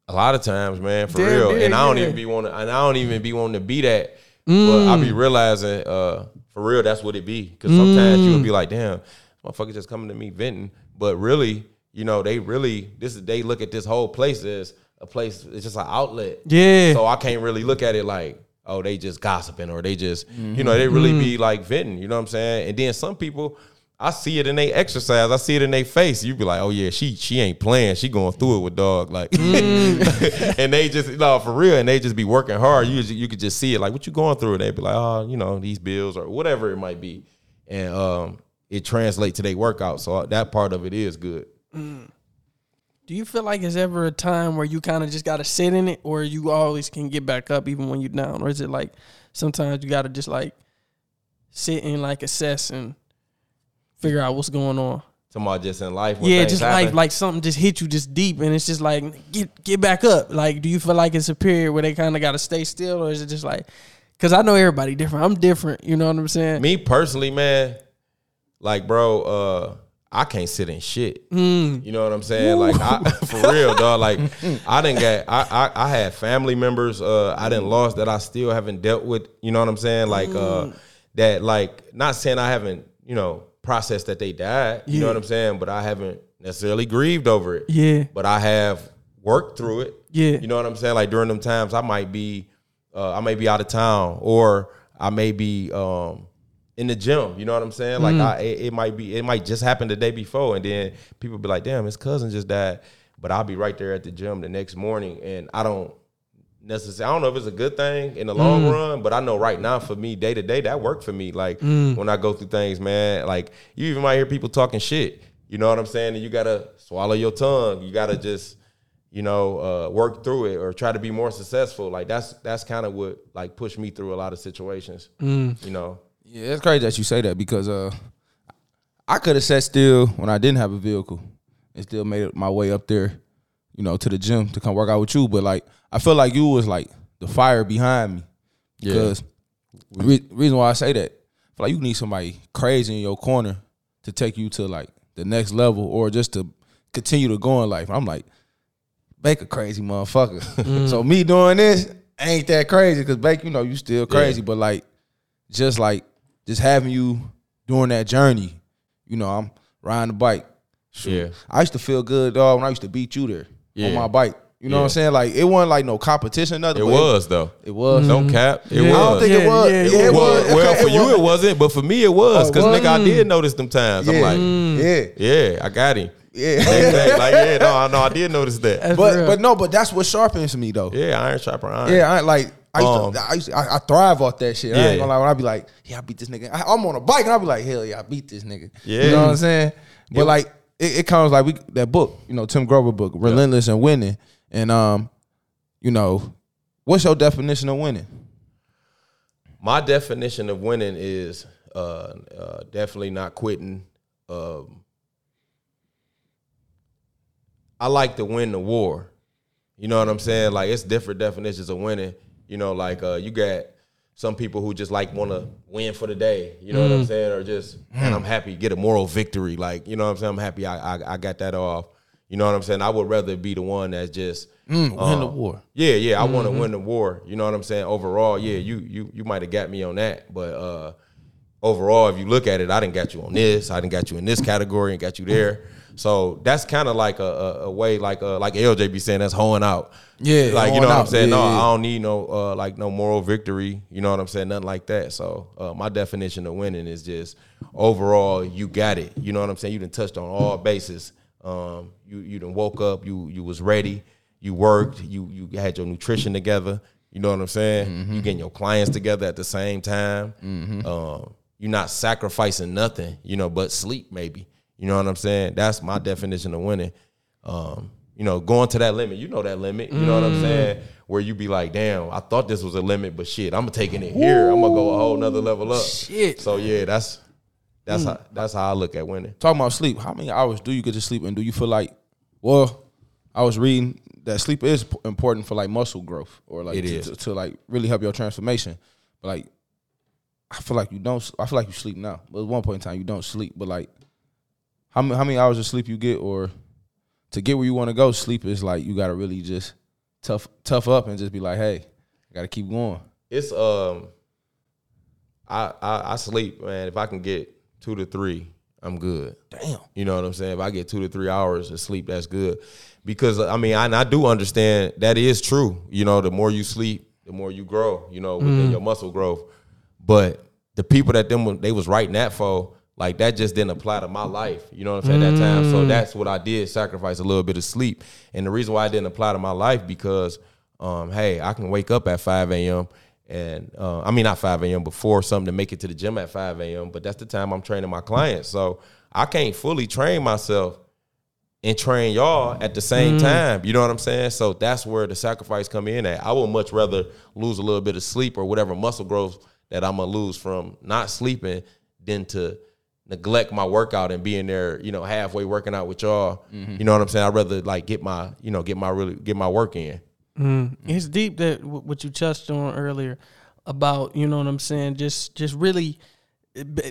A lot of times, man, for Damn, real. Yeah, and I don't yeah. even be wanting. And I don't even be wanting to be that. Mm. But I be realizing, uh, for real, that's what it be. Because sometimes mm. you would be like, damn, motherfuckers just coming to me venting. But really, you know, they really this is they look at this whole place as a place, it's just an outlet. Yeah. So I can't really look at it like, oh, they just gossiping or they just, mm-hmm. you know, they really mm-hmm. be like venting, you know what I'm saying? And then some people, I see it in their exercise. I see it in their face. You be like, oh, yeah, she she ain't playing. She going through it with dog. Like, mm. and they just, no, for real. And they just be working hard. You you could just see it. Like, what you going through? And they be like, oh, you know, these bills or whatever it might be. And um, it translates to their workout. So that part of it is good. Mm. Do you feel like there's ever a time where you kind of just got to sit in it, or you always can get back up even when you're down? Or is it like sometimes you got to just like sit and like assess and figure out what's going on? Somebody just in life. Yeah, just happen. like like something just hit you just deep and it's just like, get get back up. Like, do you feel like it's a period where they kind of got to stay still, or is it just like, because I know everybody different. I'm different. You know what I'm saying? Me personally, man, like, bro, uh, I can't sit in shit. Mm. You know what I'm saying? Ooh. Like, I, for real, dog. Like, I didn't get. I, I I had family members. Uh, I didn't lost that I still haven't dealt with. You know what I'm saying? Like, mm. uh, that. Like, not saying I haven't, you know, processed that they died. You yeah. know what I'm saying? But I haven't necessarily grieved over it. Yeah. But I have worked through it. Yeah. You know what I'm saying? Like, during them times, I might be, uh, I may be out of town, or I may be. Um, In the gym, you know what I'm saying? Like, mm. I, it, it might be, it might just happen the day before, and then people be like, "Damn, his cousin just died," but I'll be right there at the gym the next morning, and I don't necessarily, I don't know if it's a good thing in the mm. long run, but I know right now for me, day to day, that worked for me. Like, mm. when I go through things, man, like, you even might hear people talking shit, you know what I'm saying? And you gotta swallow your tongue, you gotta just, you know, uh, work through it or try to be more successful. Like, that's that's kind of what like pushed me through a lot of situations, mm. you know. Yeah, it's crazy that you say that, because uh, I could have sat still when I didn't have a vehicle and still made my way up there, you know, to the gym to come work out with you. But, like, I feel like you was, like, the fire behind me. Yeah. Because the re- reason why I say that, I feel like you need somebody crazy in your corner to take you to, like, the next level or just to continue to go in life. I'm like, Bake a crazy motherfucker. Mm. So me doing this ain't that crazy, because Bake, you know, you still crazy. Yeah. But, like, just, like, just having you during that journey, you know, I'm riding the bike. Shoot. Yeah, I used to feel good, dog, when I used to beat you there yeah. on my bike. You know yeah. what I'm saying? Like, it wasn't like no competition or nothing. It was, it, though. It was. Mm-hmm. Don't cap. It yeah. was. I don't think yeah, it was. Yeah, it, yeah, it was. was. Well, okay, for it you, was. it wasn't, but for me, it was. Because, uh, nigga, I did notice them times. Yeah. I'm like, mm. yeah. Yeah, I got him. Yeah. Like, yeah, no, no, I did notice that. That's but real. but no, but that's what sharpens me, though. Yeah, iron sharper iron. Yeah, I like... I used to, um, I, used to, I, I thrive off that shit. Yeah. I ain't gonna lie, when I be like, yeah, I beat this nigga. I, I'm on a bike and I be like, hell yeah, I beat this nigga. Yeah. You know what I'm saying? But yeah. like, it, it comes like we that book, you know, Tim Grover book, Relentless yeah. and Winning. And um, you know, what's your definition of winning? My definition of winning is uh, uh, definitely not quitting. Um, I like to win the war. You know what I'm saying? Like, it's different definitions of winning. You know, like, uh, you got some people who just, like, want to win for the day. You know mm. what I'm saying? Or just, man, I'm happy, get a moral victory. Like, you know what I'm saying? I'm happy I I, I got that off. You know what I'm saying? I would rather be the one that's just... Mm, win um, the war. Yeah, yeah, I mm-hmm. want to win the war. You know what I'm saying? Overall, yeah, you you you might have got me on that. But uh, overall, if you look at it, I done got you on this. I done got you in this category and got you there. So that's kind of like a, a, a way, like uh, like L J be saying, that's hoeing out. Yeah, like, you know what out. I'm saying? Yeah, no, yeah. I don't need no uh, like no moral victory. You know what I'm saying? Nothing like that. So uh, my definition of winning is just overall, you got it. You know what I'm saying? You done touched on all bases. Um, you you done woke up. You you was ready. You worked. You you had your nutrition together. You know what I'm saying? Mm-hmm. You getting your clients together at the same time. Mm-hmm. Um, you're not sacrificing nothing. You know, but sleep maybe. You know what I'm saying? That's my definition of winning. Um, you know, going to that limit. You know that limit. You mm. know what I'm saying? Where you be like, damn, I thought this was a limit, but shit, I'm taking it Ooh, here. I'm going to go a whole nother level up. Shit. So, yeah, that's that's mm. how that's how I look at winning. Talking about sleep, how many hours do you get to sleep, and do you feel like, well, I was reading that sleep is important for, like, muscle growth or, like, it to, is. To, to, like, really help your transformation. But, like, I feel like you don't – I feel like you sleep now. But at one point in time, you don't sleep. But, like, how many, how many hours of sleep you get, or to get where you want to go, sleep is, like, you got to really just tough tough up and just be like, hey, I got to keep going. It's – um, I, I I sleep, man. If I can get two to three, I'm good. Damn. You know what I'm saying? If I get two to three hours of sleep, that's good. Because, I mean, I, and I do understand that is true. You know, the more you sleep, the more you grow, you know, within mm. your muscle growth. But the people that them they was writing that for, like, that just didn't apply to my life. You know what I'm saying? Mm. That time. So that's what I did, sacrifice a little bit of sleep. And the reason why it didn't apply to my life, because, um, hey, I can wake up at five a.m. and, uh, I mean, not five a.m., but four something to make it to the gym at five a.m. But that's the time I'm training my clients. So I can't fully train myself and train y'all at the same mm. time. You know what I'm saying? So that's where the sacrifice come in at. I would much rather lose a little bit of sleep or whatever muscle growth that I'm going to lose from not sleeping than to neglect my workout and be in there, you know, halfway working out with y'all. Mm-hmm. You know what I'm saying? I'd rather, like, get my, you know, get my really get my work in. Mm. It's deep, that what you touched on earlier about, you know what I'm saying, just just really,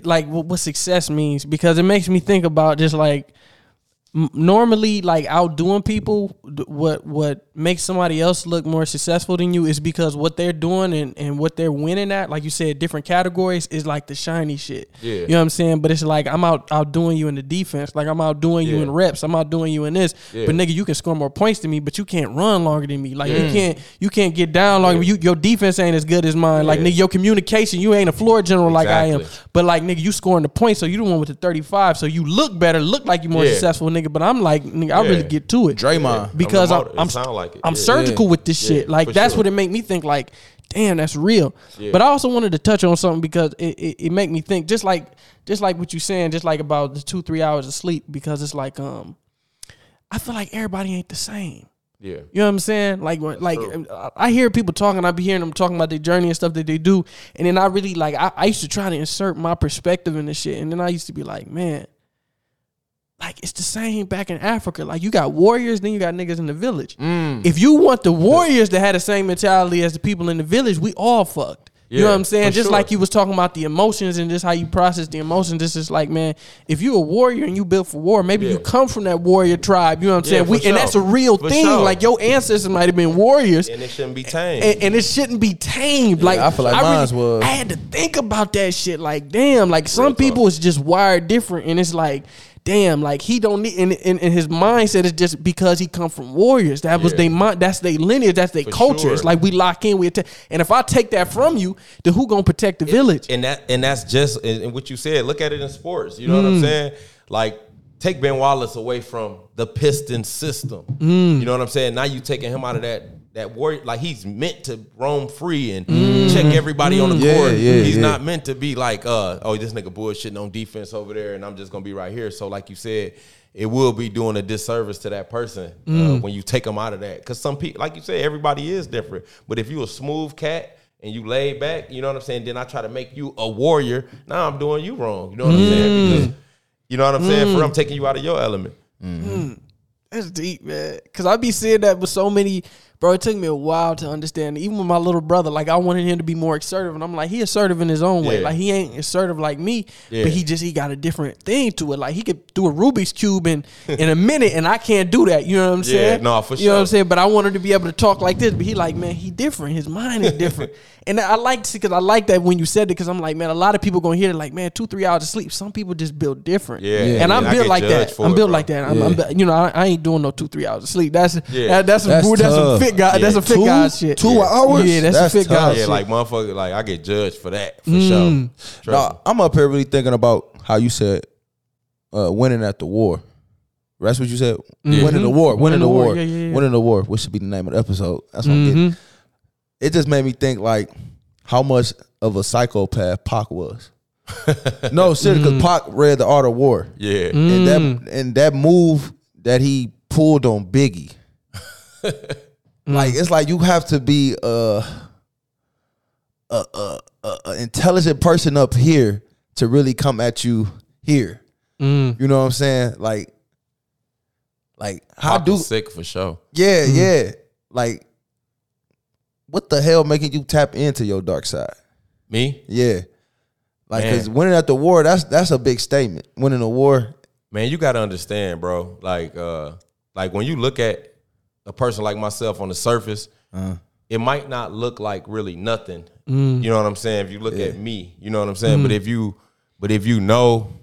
like, what, what success means, because it makes me think about just, like, normally, like, outdoing people, what what makes somebody else look more successful than you is because what they're doing and, and what they're winning at, like you said, different categories, is like the shiny shit. Yeah. You know what I'm saying? But it's like, I'm out outdoing you in the defense. Like, I'm outdoing yeah. you in reps. I'm outdoing you in this. Yeah. But, nigga, you can score more points than me, but you can't run longer than me. Like, yeah. you can't you can't get down longer. Yeah. You, your defense ain't as good as mine. Yeah. Like, nigga, your communication, you ain't a floor general exactly. like I am. But, like, nigga, you scoring the points, so you the one with the thirty-five. So you look better, look like you're more yeah. successful, nigga. But I'm like, nigga, I yeah. really get to it, Draymond, because I'm I'm, sound like it. I'm yeah. surgical yeah. with this yeah. shit. Like, for that's sure. what it make me think. Like, damn, that's real. Yeah. But I also wanted to touch on something, because it, it, it make me think. Just like just like what you saying, just like about the two three hours of sleep, because it's like um, I feel like everybody ain't the same. Yeah, you know what I'm saying? Like, that's like true. I hear people talking. I be hearing them talking about their journey and stuff that they do, and then I really like I, I used to try to insert my perspective in this shit, and then I used to be like, man. Like, it's the same back in Africa. Like, you got warriors, then you got niggas in the village. Mm. If you want the warriors to have the same mentality as the people in the village, we all fucked. Yeah, you know what I'm saying? Just sure. like you was talking about the emotions and just how you process the emotions. This is like, man, if you a warrior and you built for war, maybe yeah. you come from that warrior tribe. You know what I'm yeah, saying? We, sure. And that's a real for thing. Sure. Like, your ancestors might have been warriors. And it shouldn't be tamed. And, and it shouldn't be tamed. Yeah, like, I feel like I mine really, was. I had to think about that shit. Like, damn, like, some real people talk. Is just wired different. And it's like, damn, like, he don't need, and, and, and his mindset is just because he come from warriors. That was yeah. they, that's their lineage, that's their culture. Sure. It's like, we lock in, we attack. And if I take that from you, then who gonna protect the it, village? And that, and that's just, and what you said. Look at it in sports. You know mm. what I'm saying? Like, take Ben Wallace away from the Pistons system. Mm. You know what I'm saying? Now you taking him out of that. That warrior, like, he's meant to roam free and mm. check everybody mm. on the yeah, court. Yeah, he's yeah. not meant to be like, uh, oh, this nigga bullshitting on defense over there, and I'm just gonna be right here. So, like you said, it will be doing a disservice to that person mm. uh, when you take them out of that. Because some people, like you said, everybody is different. But if you a smooth cat and you laid back, you know what I'm saying? Then I try to make you a warrior. Now I'm doing you wrong. You know what mm. I'm saying? Because, you know what I'm mm. saying? For I'm taking you out of your element. Mm-hmm. Mm. That's deep, man. Because I be seeing that with so many. Bro, it took me a while to understand. Even with my little brother, like, I wanted him to be more assertive, and I'm like, he assertive in his own way. Yeah. Like, he ain't assertive like me, yeah. but he just he got a different thing to it. Like, he could do a Rubik's Cube in, in a minute, and I can't do that. You know what I'm yeah, saying? Yeah, no, for you sure. You know what I'm saying? But I wanted to be able to talk like this. But he like, man, he different. His mind is different. And I like to see, because I like that when you said it, because I'm like, man, a lot of people going to hear it like, man, two, three hours of sleep. Some people just build different. Yeah, yeah. And I'm yeah, built like that. I'm built like that. I'm, yeah. I'm, you know, I, I ain't doing no two, three hours of sleep. That's yeah. that, that's, that's, that's some fit guy. Yeah. That's a fit guy shit. Two yeah. hours? Yeah, that's, that's a fit guy shit. Yeah, like, motherfucker, like, I get judged for that, for mm. sure. Nah, I'm up here really thinking about how you said uh, winning at the war. That's what you said? Yeah. Winning the war. Winning, winning the war. war. Yeah, yeah, yeah. Winning the war, which should be the name of the episode. That's what mm-hmm. I'm getting. It just made me think, like, how much of a psychopath Pac was. No, seriously, because mm. Pac read the Art of War. Yeah, mm. and that and that move that he pulled on Biggie, like it's like you have to be a a, a, a intelligent person up here to really come at you here. Mm. You know what I'm saying? Like, like how Pac do was sick for sure? Yeah, mm. yeah. Like, what the hell making you tap into your dark side? Me? Yeah. Like, man. Cause winning at the war, that's that's a big statement. Winning a war, man, you gotta understand, bro. Like, uh, like when you look at a person like myself on the surface, uh-huh. it might not look like really nothing. Mm. You know what I'm saying? If you look yeah. at me, you know what I'm saying. Mm. But if you, but if you know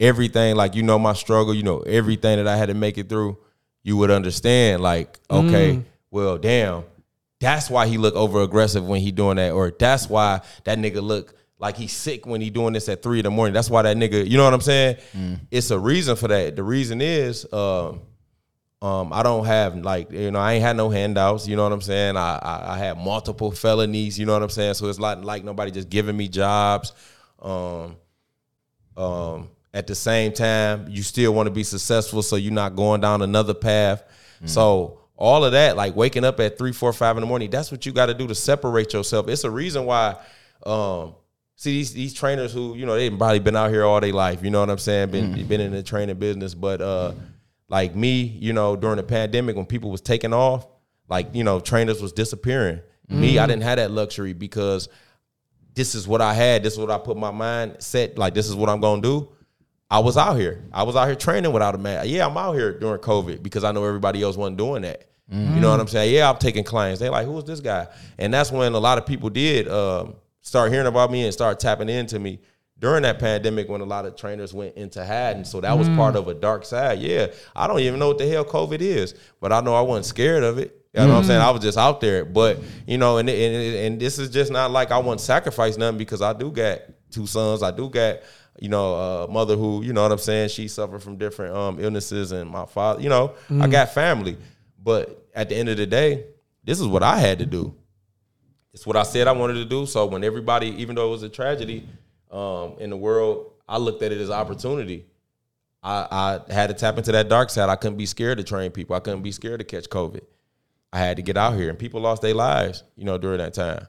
everything, like you know my struggle, you know everything that I had to make it through, you would understand. Like, okay, mm. well, damn, that's why he look over aggressive when he doing that, or that's why that nigga look. Like, he's sick when he doing this at three in the morning. That's why that nigga, you know what I'm saying? Mm. It's a reason for that. The reason is um, um, I don't have, like, you know, I ain't had no handouts. You know what I'm saying? I, I, I have multiple felonies. You know what I'm saying? So it's not like nobody just giving me jobs. Um, um, at the same time, you still want to be successful, so you're not going down another path. Mm. So all of that, like waking up at three, four, five in the morning, that's what you got to do to separate yourself. It's a reason why um, – see, these these trainers who, you know, they've probably been out here all their life, you know what I'm saying, been mm. been in the training business. But uh, like me, you know, during the pandemic when people was taking off, like, you know, trainers was disappearing. Mm. Me, I didn't have that luxury because this is what I had. This is what I put my mind set. Like, this is what I'm going to do. I was out here. I was out here training without a mask. Yeah, I'm out here during COVID because I know everybody else wasn't doing that. Mm. You know what I'm saying? Yeah, I'm taking clients. They're like, who's this guy? And that's when a lot of people did um, – start hearing about me and start tapping into me during that pandemic when a lot of trainers went into hiding. So that was mm. part of a dark side. Yeah, I don't even know what the hell COVID is, but I know I wasn't scared of it. You know mm. what I'm saying? I was just out there. But, you know, and, and and this is just not like I wouldn't sacrifice nothing because I do got two sons. I do got, you know, a mother who, you know what I'm saying, she suffered from different um, illnesses and my father, you know, mm. I got family. But at the end of the day, this is what I had to do. It's what I said I wanted to do. So when everybody, even though it was a tragedy um, in the world, I looked at it as an opportunity. I, I had to tap into that dark side. I couldn't be scared to train people. I couldn't be scared to catch COVID. I had to get out here. And people lost their lives, you know, during that time.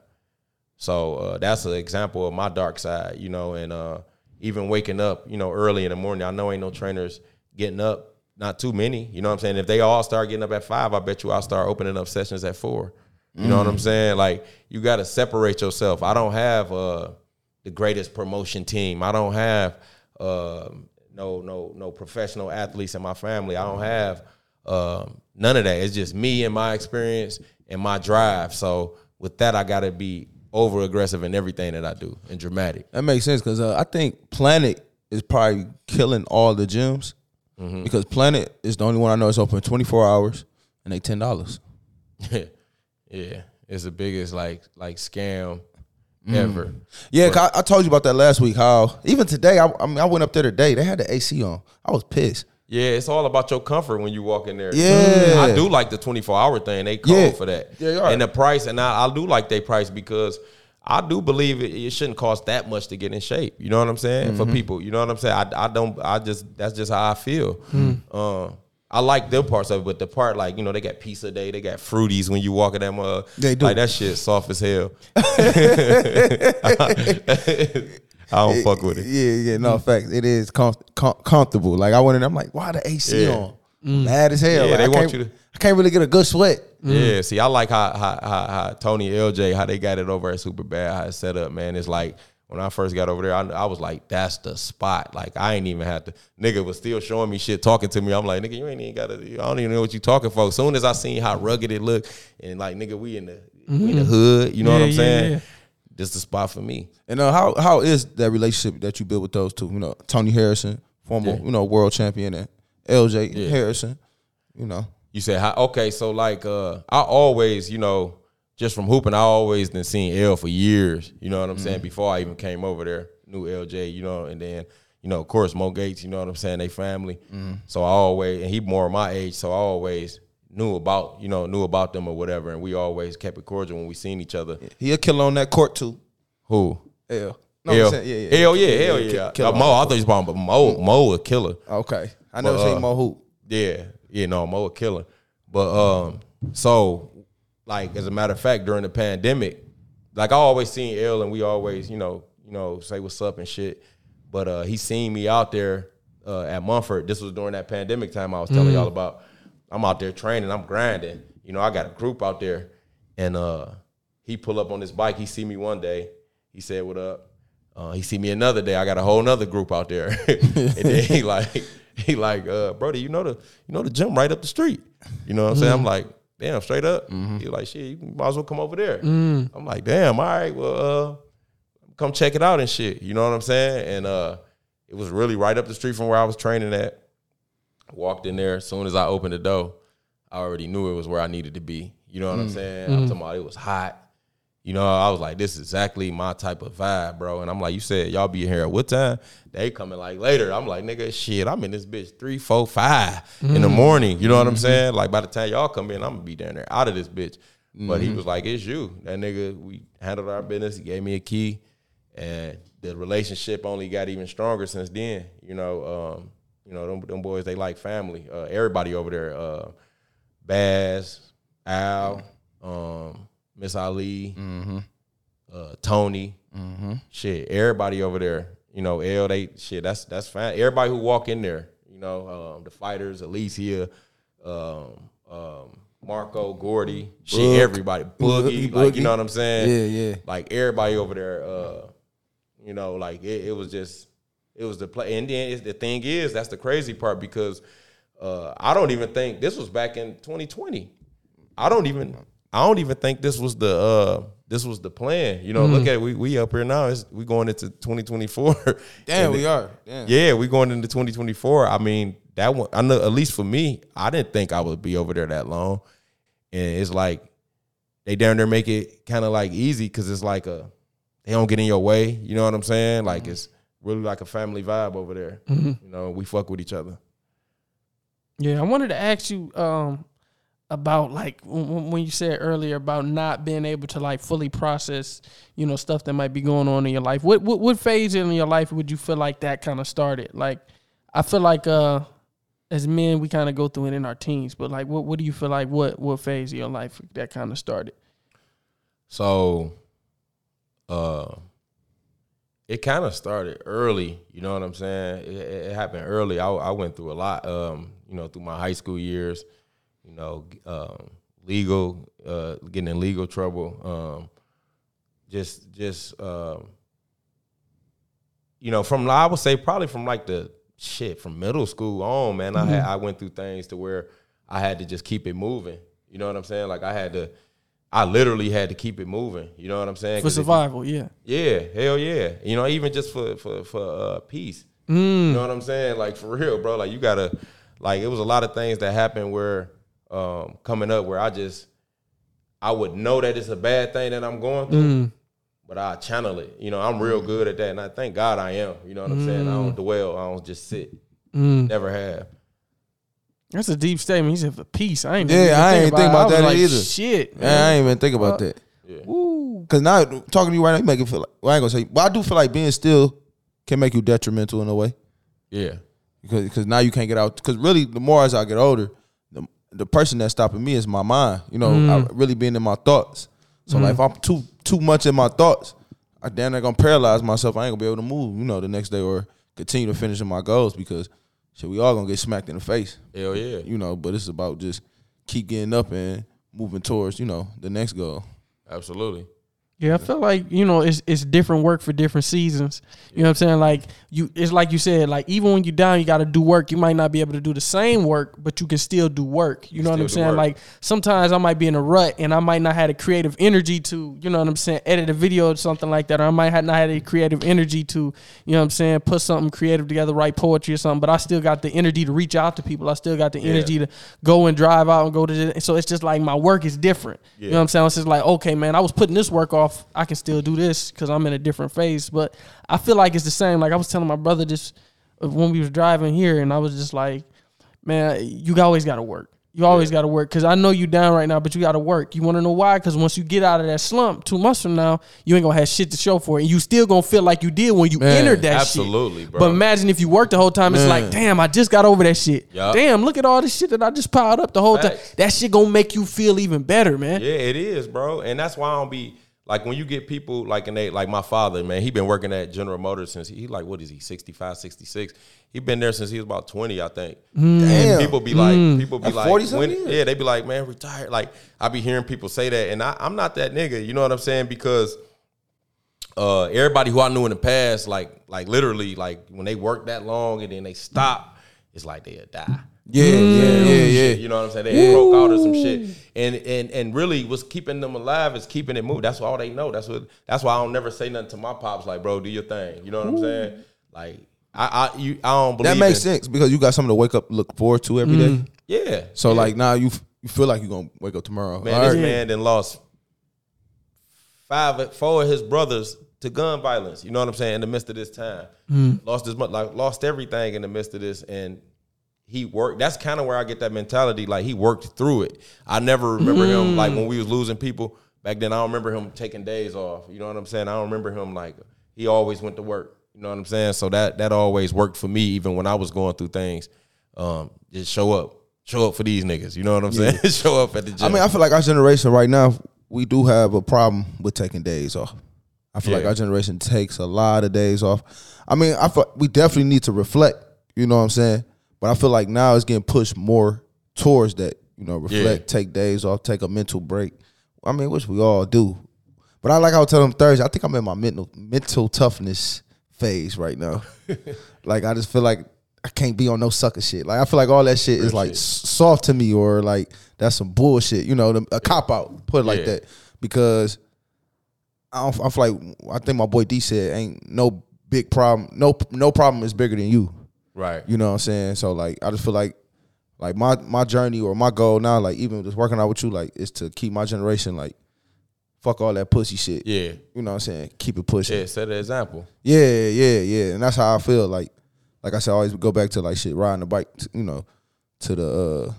So uh, that's an example of my dark side, you know, and uh, even waking up, you know, early in the morning. I know ain't no trainers getting up. Not too many. You know what I'm saying? If they all start getting up at five, I bet you I'll start opening up sessions at four. You know mm. what I'm saying? Like, you got to separate yourself. I don't have uh, the greatest promotion team. I don't have uh, no no no professional athletes in my family. I don't have uh, none of that. It's just me and my experience and my drive. So with that, I got to be over aggressive in everything that I do and dramatic. That makes sense because uh, I think Planet is probably killing all the gyms mm-hmm. because Planet is the only one I know is open twenty-four hours and they ten dollars. Yeah. Yeah, it's the biggest like like scam mm. ever. Yeah, but, I, I told you about that last week. How even today, I, I mean, I went up there today. They had the A C on. I was pissed. Yeah, it's all about your comfort when you walk in there. Yeah, I do like the twenty-four hour thing. They call yeah. for that. Yeah, you are. And the price, and I, I do like their price because I do believe it, it shouldn't cost that much to get in shape. You know what I'm saying? Mm-hmm. For people, you know what I'm saying. I I don't. I just that's just how I feel. Mm. Uh, I like them parts of it, but the part like, you know, they got pizza day, they got fruities when you walk in that mug. They do. Like that shit soft as hell. I don't it, fuck with it. Yeah, yeah, no facts. It is com- com- comfortable. Like I went in, I'm like, why the A C yeah. on? Mm. Mad as hell. Yeah, like, they I want you to. I can't really get a good sweat. Mm. Yeah, see, I like how how, how how Tony L J how they got it over at Superbad, how it's set up, man. It's like. When I first got over there, I, I was like, that's the spot. Like, I ain't even had to. Nigga was still showing me shit, talking to me. I'm like, nigga, you ain't even got to. I don't even know what you talking for. As soon as I seen how rugged it looked, and like, nigga, we in the, mm-hmm. we in the hood. You know yeah, what I'm yeah, saying? Yeah. This the spot for me. And uh, how how is that relationship that you built with those two? You know, Tony Harrison, former, yeah. you know, world champion, and L J yeah. Harrison, you know. You said, okay, so like, uh, I always, you know, just from hooping, I always been seeing L for years. You know what I'm mm-hmm. saying? Before I even came over there, knew L J, you know, and then, you know, of course, Mo Gates, you know what I'm saying? They family. Mm-hmm. So I always, and he more my age, so I always knew about, you know, knew about them or whatever. And we always kept it cordial when we seen each other. He a killer on that court, too. Who? L. No, hell, yeah, yeah, hell yeah, yeah, hell yeah. yeah. Kill, uh, Mo, I thought you was talking about Mo. Mo a killer. Okay, I never but, seen uh, Mo hoop. Yeah, yeah, no, Mo a killer. But um, so like as a matter of fact, during the pandemic, like I always seen L, and we always, you know, you know, say what's up and shit. But uh, he seen me out there uh, at Mumford. This was during that pandemic time I was telling mm. y'all about. I'm out there training. I'm grinding. You know, I got a group out there. And uh, he pull up on this bike. He see me one day. He said, what up? Uh, he see me another day. I got a whole nother group out there. And then he like, he like, uh, brody, you know the you know the gym right up the street. You know what I'm mm. saying? I'm like, damn, straight up. Mm-hmm. He like, shit, you might as well come over there. Mm. I'm like, damn, all right, well, uh, come check it out and shit. You know what I'm saying? And uh, it was really right up the street from where I was training at. I walked in there. As soon as I opened the door, I already knew it was where I needed to be. You know what mm. I'm saying? Mm. I'm talking about it was hot. You know, I was like, this is exactly my type of vibe, bro. And I'm like, you said y'all be here at what time? They coming like later. I'm like, nigga, shit, I'm in this bitch three, four, five mm. in the morning. You know what mm-hmm. I'm saying? Like by the time y'all come in, I'm gonna be down there out of this bitch. Mm-hmm. But he was like, it's you. That nigga, we handled our business. He gave me a key. And the relationship only got even stronger since then. You know, um, you know, them, them boys, they like family. Uh, everybody over there, uh, Baz, Al, um, Miss Ali, mm-hmm. uh, Tony, mm-hmm. shit, everybody over there. You know, L, they, shit, that's that's fine. Everybody who walk in there, you know, um, the fighters, Alicia, um, um, Marco, Gordy, shit, Book. everybody, Boogie, Boogie, like, you know what I'm saying? Yeah, yeah. Like, everybody over there, uh, you know, like, it, it was just, it was the play. And then it's, the thing is, that's the crazy part, because uh, I don't even think, this was back in twenty twenty. I don't even, I don't even think this was the, uh, this was the plan. You know, mm. look at it, we we up here now. It's, we going into twenty twenty-four. Damn, we the, are. Damn. Yeah, we going into twenty twenty-four. I mean, that one, I know, at least for me, I didn't think I would be over there that long. And it's like, they down there make it kind of like easy, because it's like a, they don't get in your way. You know what I'm saying? Like, mm. it's really like a family vibe over there. Mm-hmm. You know, we fuck with each other. Yeah, I wanted to ask you, um, about like when you said earlier about not being able to like fully process, you know, stuff that might be going on in your life. What what, what phase in your life would you feel like that kind of started? Like, I feel like uh, as men, we kind of go through it in our teens, but like, what, what do you feel like what what phase of your life that kind of started? So, uh, it kind of started early. You know what I'm saying? It, it happened early. I, I went through a lot, um, you know, through my high school years. You know, um, legal, uh, getting in legal trouble. Um, just, just, um, you know, from I would say probably from like the shit from middle school on, man. Mm-hmm. I had, I went through things to where I had to just keep it moving. You know what I'm saying? Like I had to, I literally had to keep it moving. You know what I'm saying? For survival, it, yeah. Yeah, hell yeah. You know, even just for for for uh, peace. Mm. You know what I'm saying? Like for real, bro. Like you gotta, like it was a lot of things that happened where. Um, coming up where I just I would know that it's a bad thing that I'm going through, mm. but I channel it. You know, I'm real good at that, and I thank God I am. You know what I'm mm. saying? I don't dwell. I don't just sit. Mm. Never have. That's a deep statement. He said for peace. I ain't. Yeah, I ain't think about, about that like, either. Shit, man. Yeah, I ain't even think about uh, that. Yeah. Woo. Cause now talking to you right now, you make it feel like. Well, I ain't gonna say, but I do feel like being still can make you detrimental in a way. Yeah. Because because now you can't get out. Because really, the more as I get older. The person that's stopping me is my mind. You know, mm. I really being in my thoughts. So, mm. like, if I'm too too much in my thoughts, I damn near gonna paralyze myself. I ain't gonna be able to move, you know, the next day or continue to finish my goals because, shit, we all gonna get smacked in the face. Hell yeah. You know, but it's about just keep getting up and moving towards, you know, the next goal. Absolutely. Yeah, I feel like, you know, it's it's different work for different seasons. You know what I'm saying? Like, you, it's like you said, like, even when you're down, you got to do work. You might not be able to do the same work, but you can still do work. You, you know what I'm saying? Work. Like, sometimes I might be in a rut, and I might not have the creative energy to, you know what I'm saying, edit a video or something like that. Or I might have not have the creative energy to, you know what I'm saying, put something creative together, write poetry or something. But I still got the energy to reach out to people. I still got the yeah. energy to go and drive out and go to the, so it's just like my work is different. Yeah. You know what I'm saying? It's just like, okay, man, I was putting this work off. I can still do this because I'm in a different phase, but I feel like it's the same. Like I was telling my brother this when we was driving here, and I was just like, man, you always got to work. You always yeah. got to work, because I know you down right now, but you got to work. You want to know why? Because once you get out of that slump two months from now, you ain't going to have shit to show for it. And you still going to feel like you did when you Man, entered that absolutely, shit. Absolutely, bro. But imagine if you worked the whole time. Man. It's like, damn, I just got over that shit. Yep. Damn, look at all this shit that I just piled up the whole Facts. time. That shit going to make you feel even better, man. Yeah, it is, bro. And that's why I don't be... Like, when you get people, like, and they, like my father, man, he been working at General Motors since, he like, what is he, sixty-five, sixty-six? He been there since he was about twenty, I think. Mm. And people be like, mm. people be at like, when, yeah, they be like, man, retired. Like, I be hearing people say that, and I, I'm not that nigga, you know what I'm saying? Because uh, everybody who I knew in the past, like, like literally, like, when they work that long and then they stop, it's like they'll die. Yeah, mm. yeah, yeah, yeah. You know what I'm saying? They Ooh. broke out or some shit. And and and really what's keeping them alive is keeping it moving. That's all they know. That's what that's why I don't never say nothing to my pops like, bro, do your thing. You know what Ooh. I'm saying? Like I I you I don't believe that makes in, sense because you got something to wake up look forward to every mm. day. Yeah. So yeah. like now you you feel like you're gonna wake up tomorrow. Man, all this right. man then lost five four of his brothers to gun violence, you know what I'm saying, in the midst of this time. Mm. Lost his like lost everything in the midst of this, and he worked. That's kind of where I get that mentality. Like, he worked through it. I never remember mm. him, like, when we was losing people back then, I don't remember him taking days off. You know what I'm saying? I don't remember him, like, he always went to work. You know what I'm saying? So that that always worked for me, even when I was going through things. Um, just show up. Show up for these niggas. You know what I'm yeah. saying? Show up at the gym. I mean, I feel like our generation right now, we do have a problem with taking days off. I feel yeah. like our generation takes a lot of days off. I mean, I feel we definitely need to reflect. You know what I'm saying? But I feel like now it's getting pushed more towards that, you know, reflect, yeah. take days off, take a mental break. I mean, which we all do. But I like how I tell them Thursday, I think I'm in my mental mental toughness phase right now. Like, I just feel like I can't be on no sucker shit. Like, I feel like all that shit Real is, like, shit. soft to me, or, like, that's some bullshit, you know, a cop-out, put it yeah. like that. Because I, don't, I feel like, I think my boy D said, ain't no big problem, no no problem is bigger than you. Right. You know what I'm saying? So, like, I just feel like like my, my journey or my goal now, like, even just working out with you, like, is to keep my generation, like, fuck all that pussy shit. Yeah. You know what I'm saying? Keep it pushing. Yeah, set an example. Yeah, yeah, yeah. And that's how I feel. Like, like I said, I always go back to, like, shit, riding the bike, to, you know, to the uh,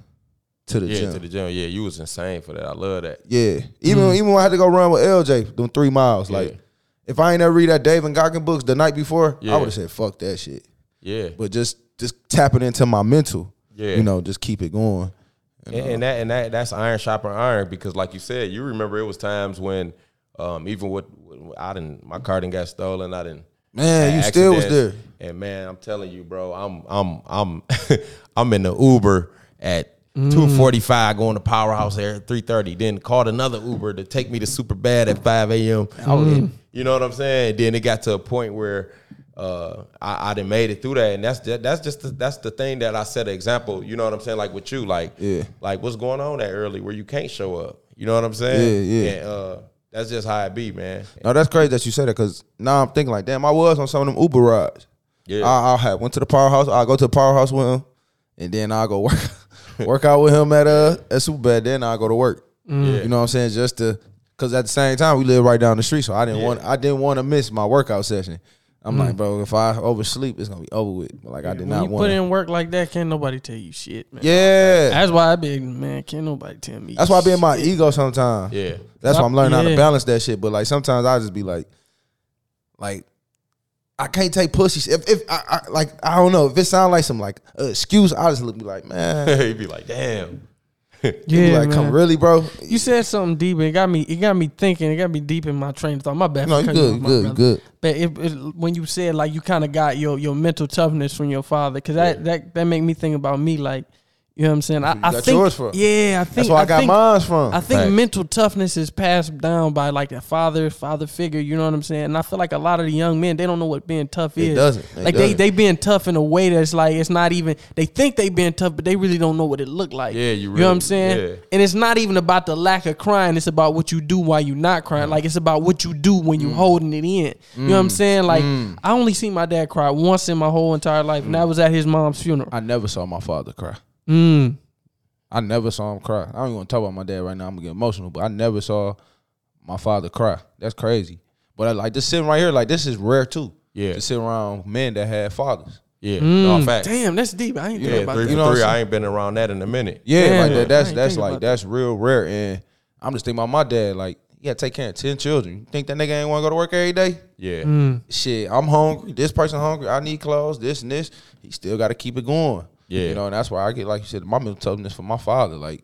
to the yeah, gym. Yeah, to the gym. Yeah, you was insane for that. I love that. Yeah. Even, mm. even when I had to go run with L J, doing three miles, like, yeah. if I ain't ever read that Dave and Goggin books the night before, yeah. I would have said, fuck that shit. Yeah, but just just tapping into my mental, yeah, you know, just keep it going, and, and, and that and that that's iron sharpening iron, because like you said, you remember it was times when, um, even with I didn't my car didn't got stolen, I didn't man, you still was there, and man, I'm telling you, bro, I'm I'm I'm I'm in the Uber at mm. two forty-five going to Powerhouse there at three thirty, then called another Uber to take me to Superbad at five a.m. Mm. You know what I'm saying? Then it got to a point where. Uh, I, I done made it through that, and that's just, that's just the, that's the thing that I set an example. You know what I'm saying? Like with you, like yeah. like what's going on that early where you can't show up. You know what I'm saying? Yeah, yeah. And, uh, that's just how it be, man. No, that's crazy that you say that, because now I'm thinking like, damn, I was on some of them Uber rides. Yeah, I, I had went to the Powerhouse. I go to the Powerhouse with him, and then I go work work out with him at uh at Superbad. Then I go to work. Mm. Yeah. You know what I'm saying? Just to, because at the same time we live right down the street, so I didn't yeah. want I didn't want to miss my workout session. I'm mm. like, bro, if I oversleep, it's going to be over with. Like, yeah, I did not want to. When you put in work like that, can't nobody tell you shit, man. Yeah. That's why I be, man, can't nobody tell me That's why I be in my shit. ego sometimes. Yeah. That's why I'm learning yeah. how to balance that shit. But, like, sometimes I just be like, like, I can't take pussy shit. If, if I, I, like, I don't know. If it sound like some, like, uh, excuse, I just look be like, man. You be like, damn. You yeah, be like, man. Come really, bro. You said something deep, and it got me. It got me thinking. It got me deep in my train of thought. My bad. No, you good, you good, you good. But it, it, when you said like you kind of got your, your mental toughness from your father, because yeah. that that that make me think about me. Like, you know what I'm saying? I, you got I think, yours from. Yeah, I think that's where I, I got think, mine from. I think right. mental toughness is passed down by like a father, father figure. You know what I'm saying? And I feel like a lot of the young men, they don't know what being tough is. It doesn't. It like doesn't. they they being tough in a way that's like it's not even. They think they being tough, but they really don't know what it looked like. Yeah, you. Really, you know what I'm saying? Yeah. And it's not even about the lack of crying. It's about what you do while you not crying. Mm. Like, it's about what you do when you mm. holding it in. Mm. You know what I'm saying? Like mm. I only seen my dad cry once in my whole entire life, mm. and that was at his mom's funeral. I never saw my father cry. Mm. I never saw him cry. I don't even want to talk about my dad right now. I'm going to get emotional, but I never saw my father cry. That's crazy. But I, like, just sitting right here, like, this is rare too. Yeah. Just sitting around men that had fathers. Yeah, mm. no, facts. Damn, that's deep. I ain't yeah, think about three that. You know, three, I ain't been around that in a minute. Yeah, yeah. like that. That's that's like that's that. real rare. And I'm just thinking about my dad. Like, he had to take care of ten children. You think that nigga ain't want to go to work every day? Yeah. Mm. Shit, I'm hungry. This person hungry. I need clothes. This and this. He still got to keep it going. Yeah, you know, and that's why I get, like you said, my mental toughness from my father. Like,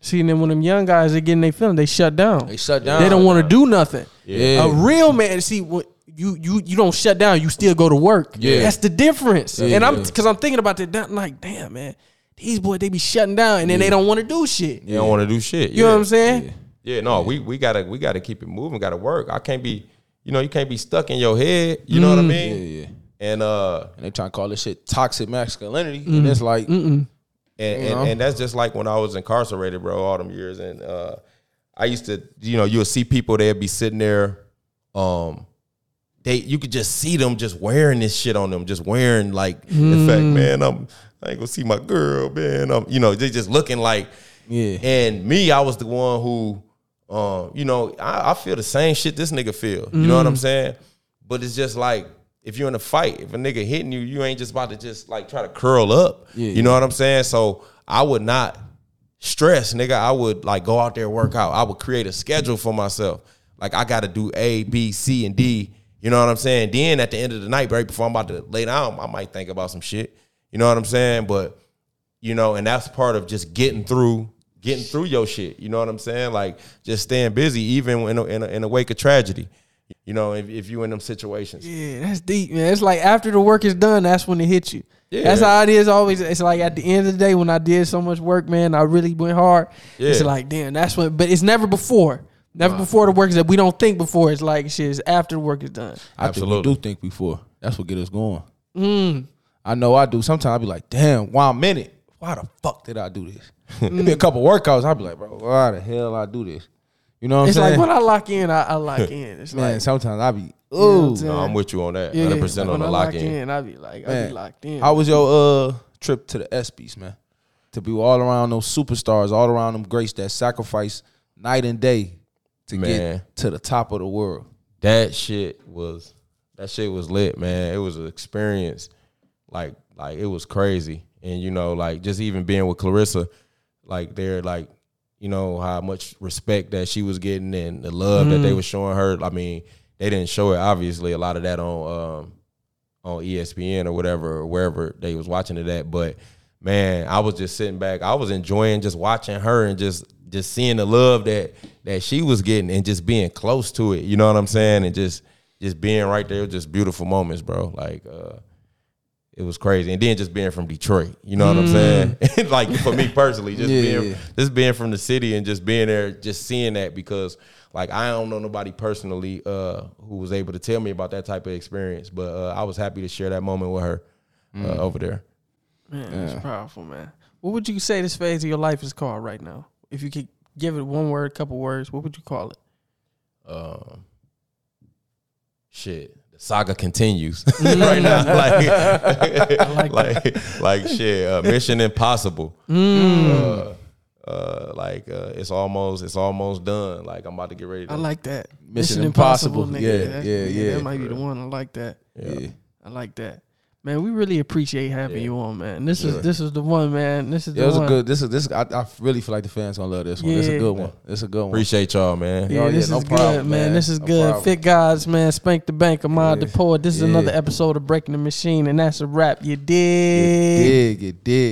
see, and then when them young guys are getting their feelings, they shut down. They shut down. They don't want to do nothing. Yeah. A real man, see what. You you you don't shut down. You still go to work. Yeah, that's the difference. Yeah. And I'm because I'm thinking about that. I'm like, damn, man, these boys they be shutting down, and then yeah. they don't want to do shit. They don't want to do shit. You yeah. know what I'm saying? Yeah, yeah no, yeah. we we gotta we gotta keep it moving. Gotta work. I can't be, you know, you can't be stuck in your head. You mm. know what I mean? Yeah, yeah. And uh, and they trying to call this shit toxic masculinity, mm. and it's like, Mm-mm. and and, and that's just like when I was incarcerated, bro, all them years, and uh, I used to, you know, you'll see people they'd be sitting there, um. They, you could just see them just wearing this shit on them, just wearing like, mm. in fact, man, I'm, I ain't gonna see my girl, man. I'm, you know, they just looking like, yeah. And me, I was the one who, um, you know, I, I feel the same shit this nigga feel. Mm. You know what I'm saying? But it's just like, if you're in a fight, if a nigga hitting you, you ain't just about to just like try to curl up. Yeah. You know what I'm saying? So I would not stress, nigga. I would like go out there and work out. I would create a schedule for myself. Like I got to do A, B, C, and D. You know what I'm saying? Then at the end of the night, right before I'm about to lay down, I might think about some shit. You know what I'm saying? But, you know, and that's part of just getting through, getting through your shit. You know what I'm saying? Like, just staying busy, even in a, in a, in the wake of tragedy. You know, if, if you in them situations. Yeah, that's deep, man. It's like after the work is done, that's when it hits you. Yeah. That's how it is always. It's like at the end of the day when I did so much work, man, I really went hard. Yeah. It's like, damn, that's when, but it's never before. Never before the work is that we don't think before. It's like shit. It's after the work is done. I Absolutely. think we do think before. That's what get us going. Mm. I know I do. Sometimes I be like, damn, why I'm in it? Why the fuck did I do this? It'd be a couple workouts. I be like, bro, why the hell I do this? You know what it's I'm saying? It's like when I lock in, I, I lock in. It's man, like sometimes I be, ooh. No, I'm with you on that. Yeah. one hundred percent on when the I lock, lock in. in. I be like, man, I be locked in. How was your uh trip to the ESPYs, man? To be all around those superstars, all around them greats that sacrifice night and day. To man. get to the top of the world. That shit was that shit was lit, man. It was an experience. Like, like it was crazy. And you know, like just even being with Clarissa, like they're like, you know, how much respect that she was getting and the love mm. that they were showing her. I mean, they didn't show it obviously a lot of that on um on E S P N or whatever, or wherever they was watching it at. But man, I was just sitting back. I was enjoying just watching her and just just seeing the love that that she was getting and just being close to it, you know what I'm saying? And just just being right there, just beautiful moments, bro. Like, uh, it was crazy. And then just being from Detroit, you know mm. what I'm saying? Like, for me personally, just, yeah, being, yeah. just being from the city and just being there, just seeing that because, like, I don't know nobody personally uh, who was able to tell me about that type of experience. But uh, I was happy to share that moment with her mm. uh, over there. Man, yeah. That's powerful, man. What would you say this phase of your life is called right now? If you could give it one word, couple words, what would you call it? Um, shit, the saga continues mm. right now. Like, I like, like, that. like shit, uh, Mission Impossible. Mm. Uh, uh, like uh, it's almost, it's almost done. Like I'm about to get ready. To I like that Mission, Mission Impossible. Impossible nigga. Yeah, That's, yeah, yeah. That might be the one. I like that. Yeah, yeah. I like that. Man, we really appreciate having yeah. you on, man. This is yeah. this is the one, man. This is the yeah, it was one. A good. This is this. I, I really feel like the fans gonna love this one. Yeah. It's a good one. It's a good one. Appreciate y'all, man. Yeah, oh, yeah this no is problem, good, man. This is no good. Problem. Fit Gods, man. Spank the Bank. Amad DePort. This is yeah. another episode of Breaking the Machine, and that's a wrap. You dig? You dig? You dig?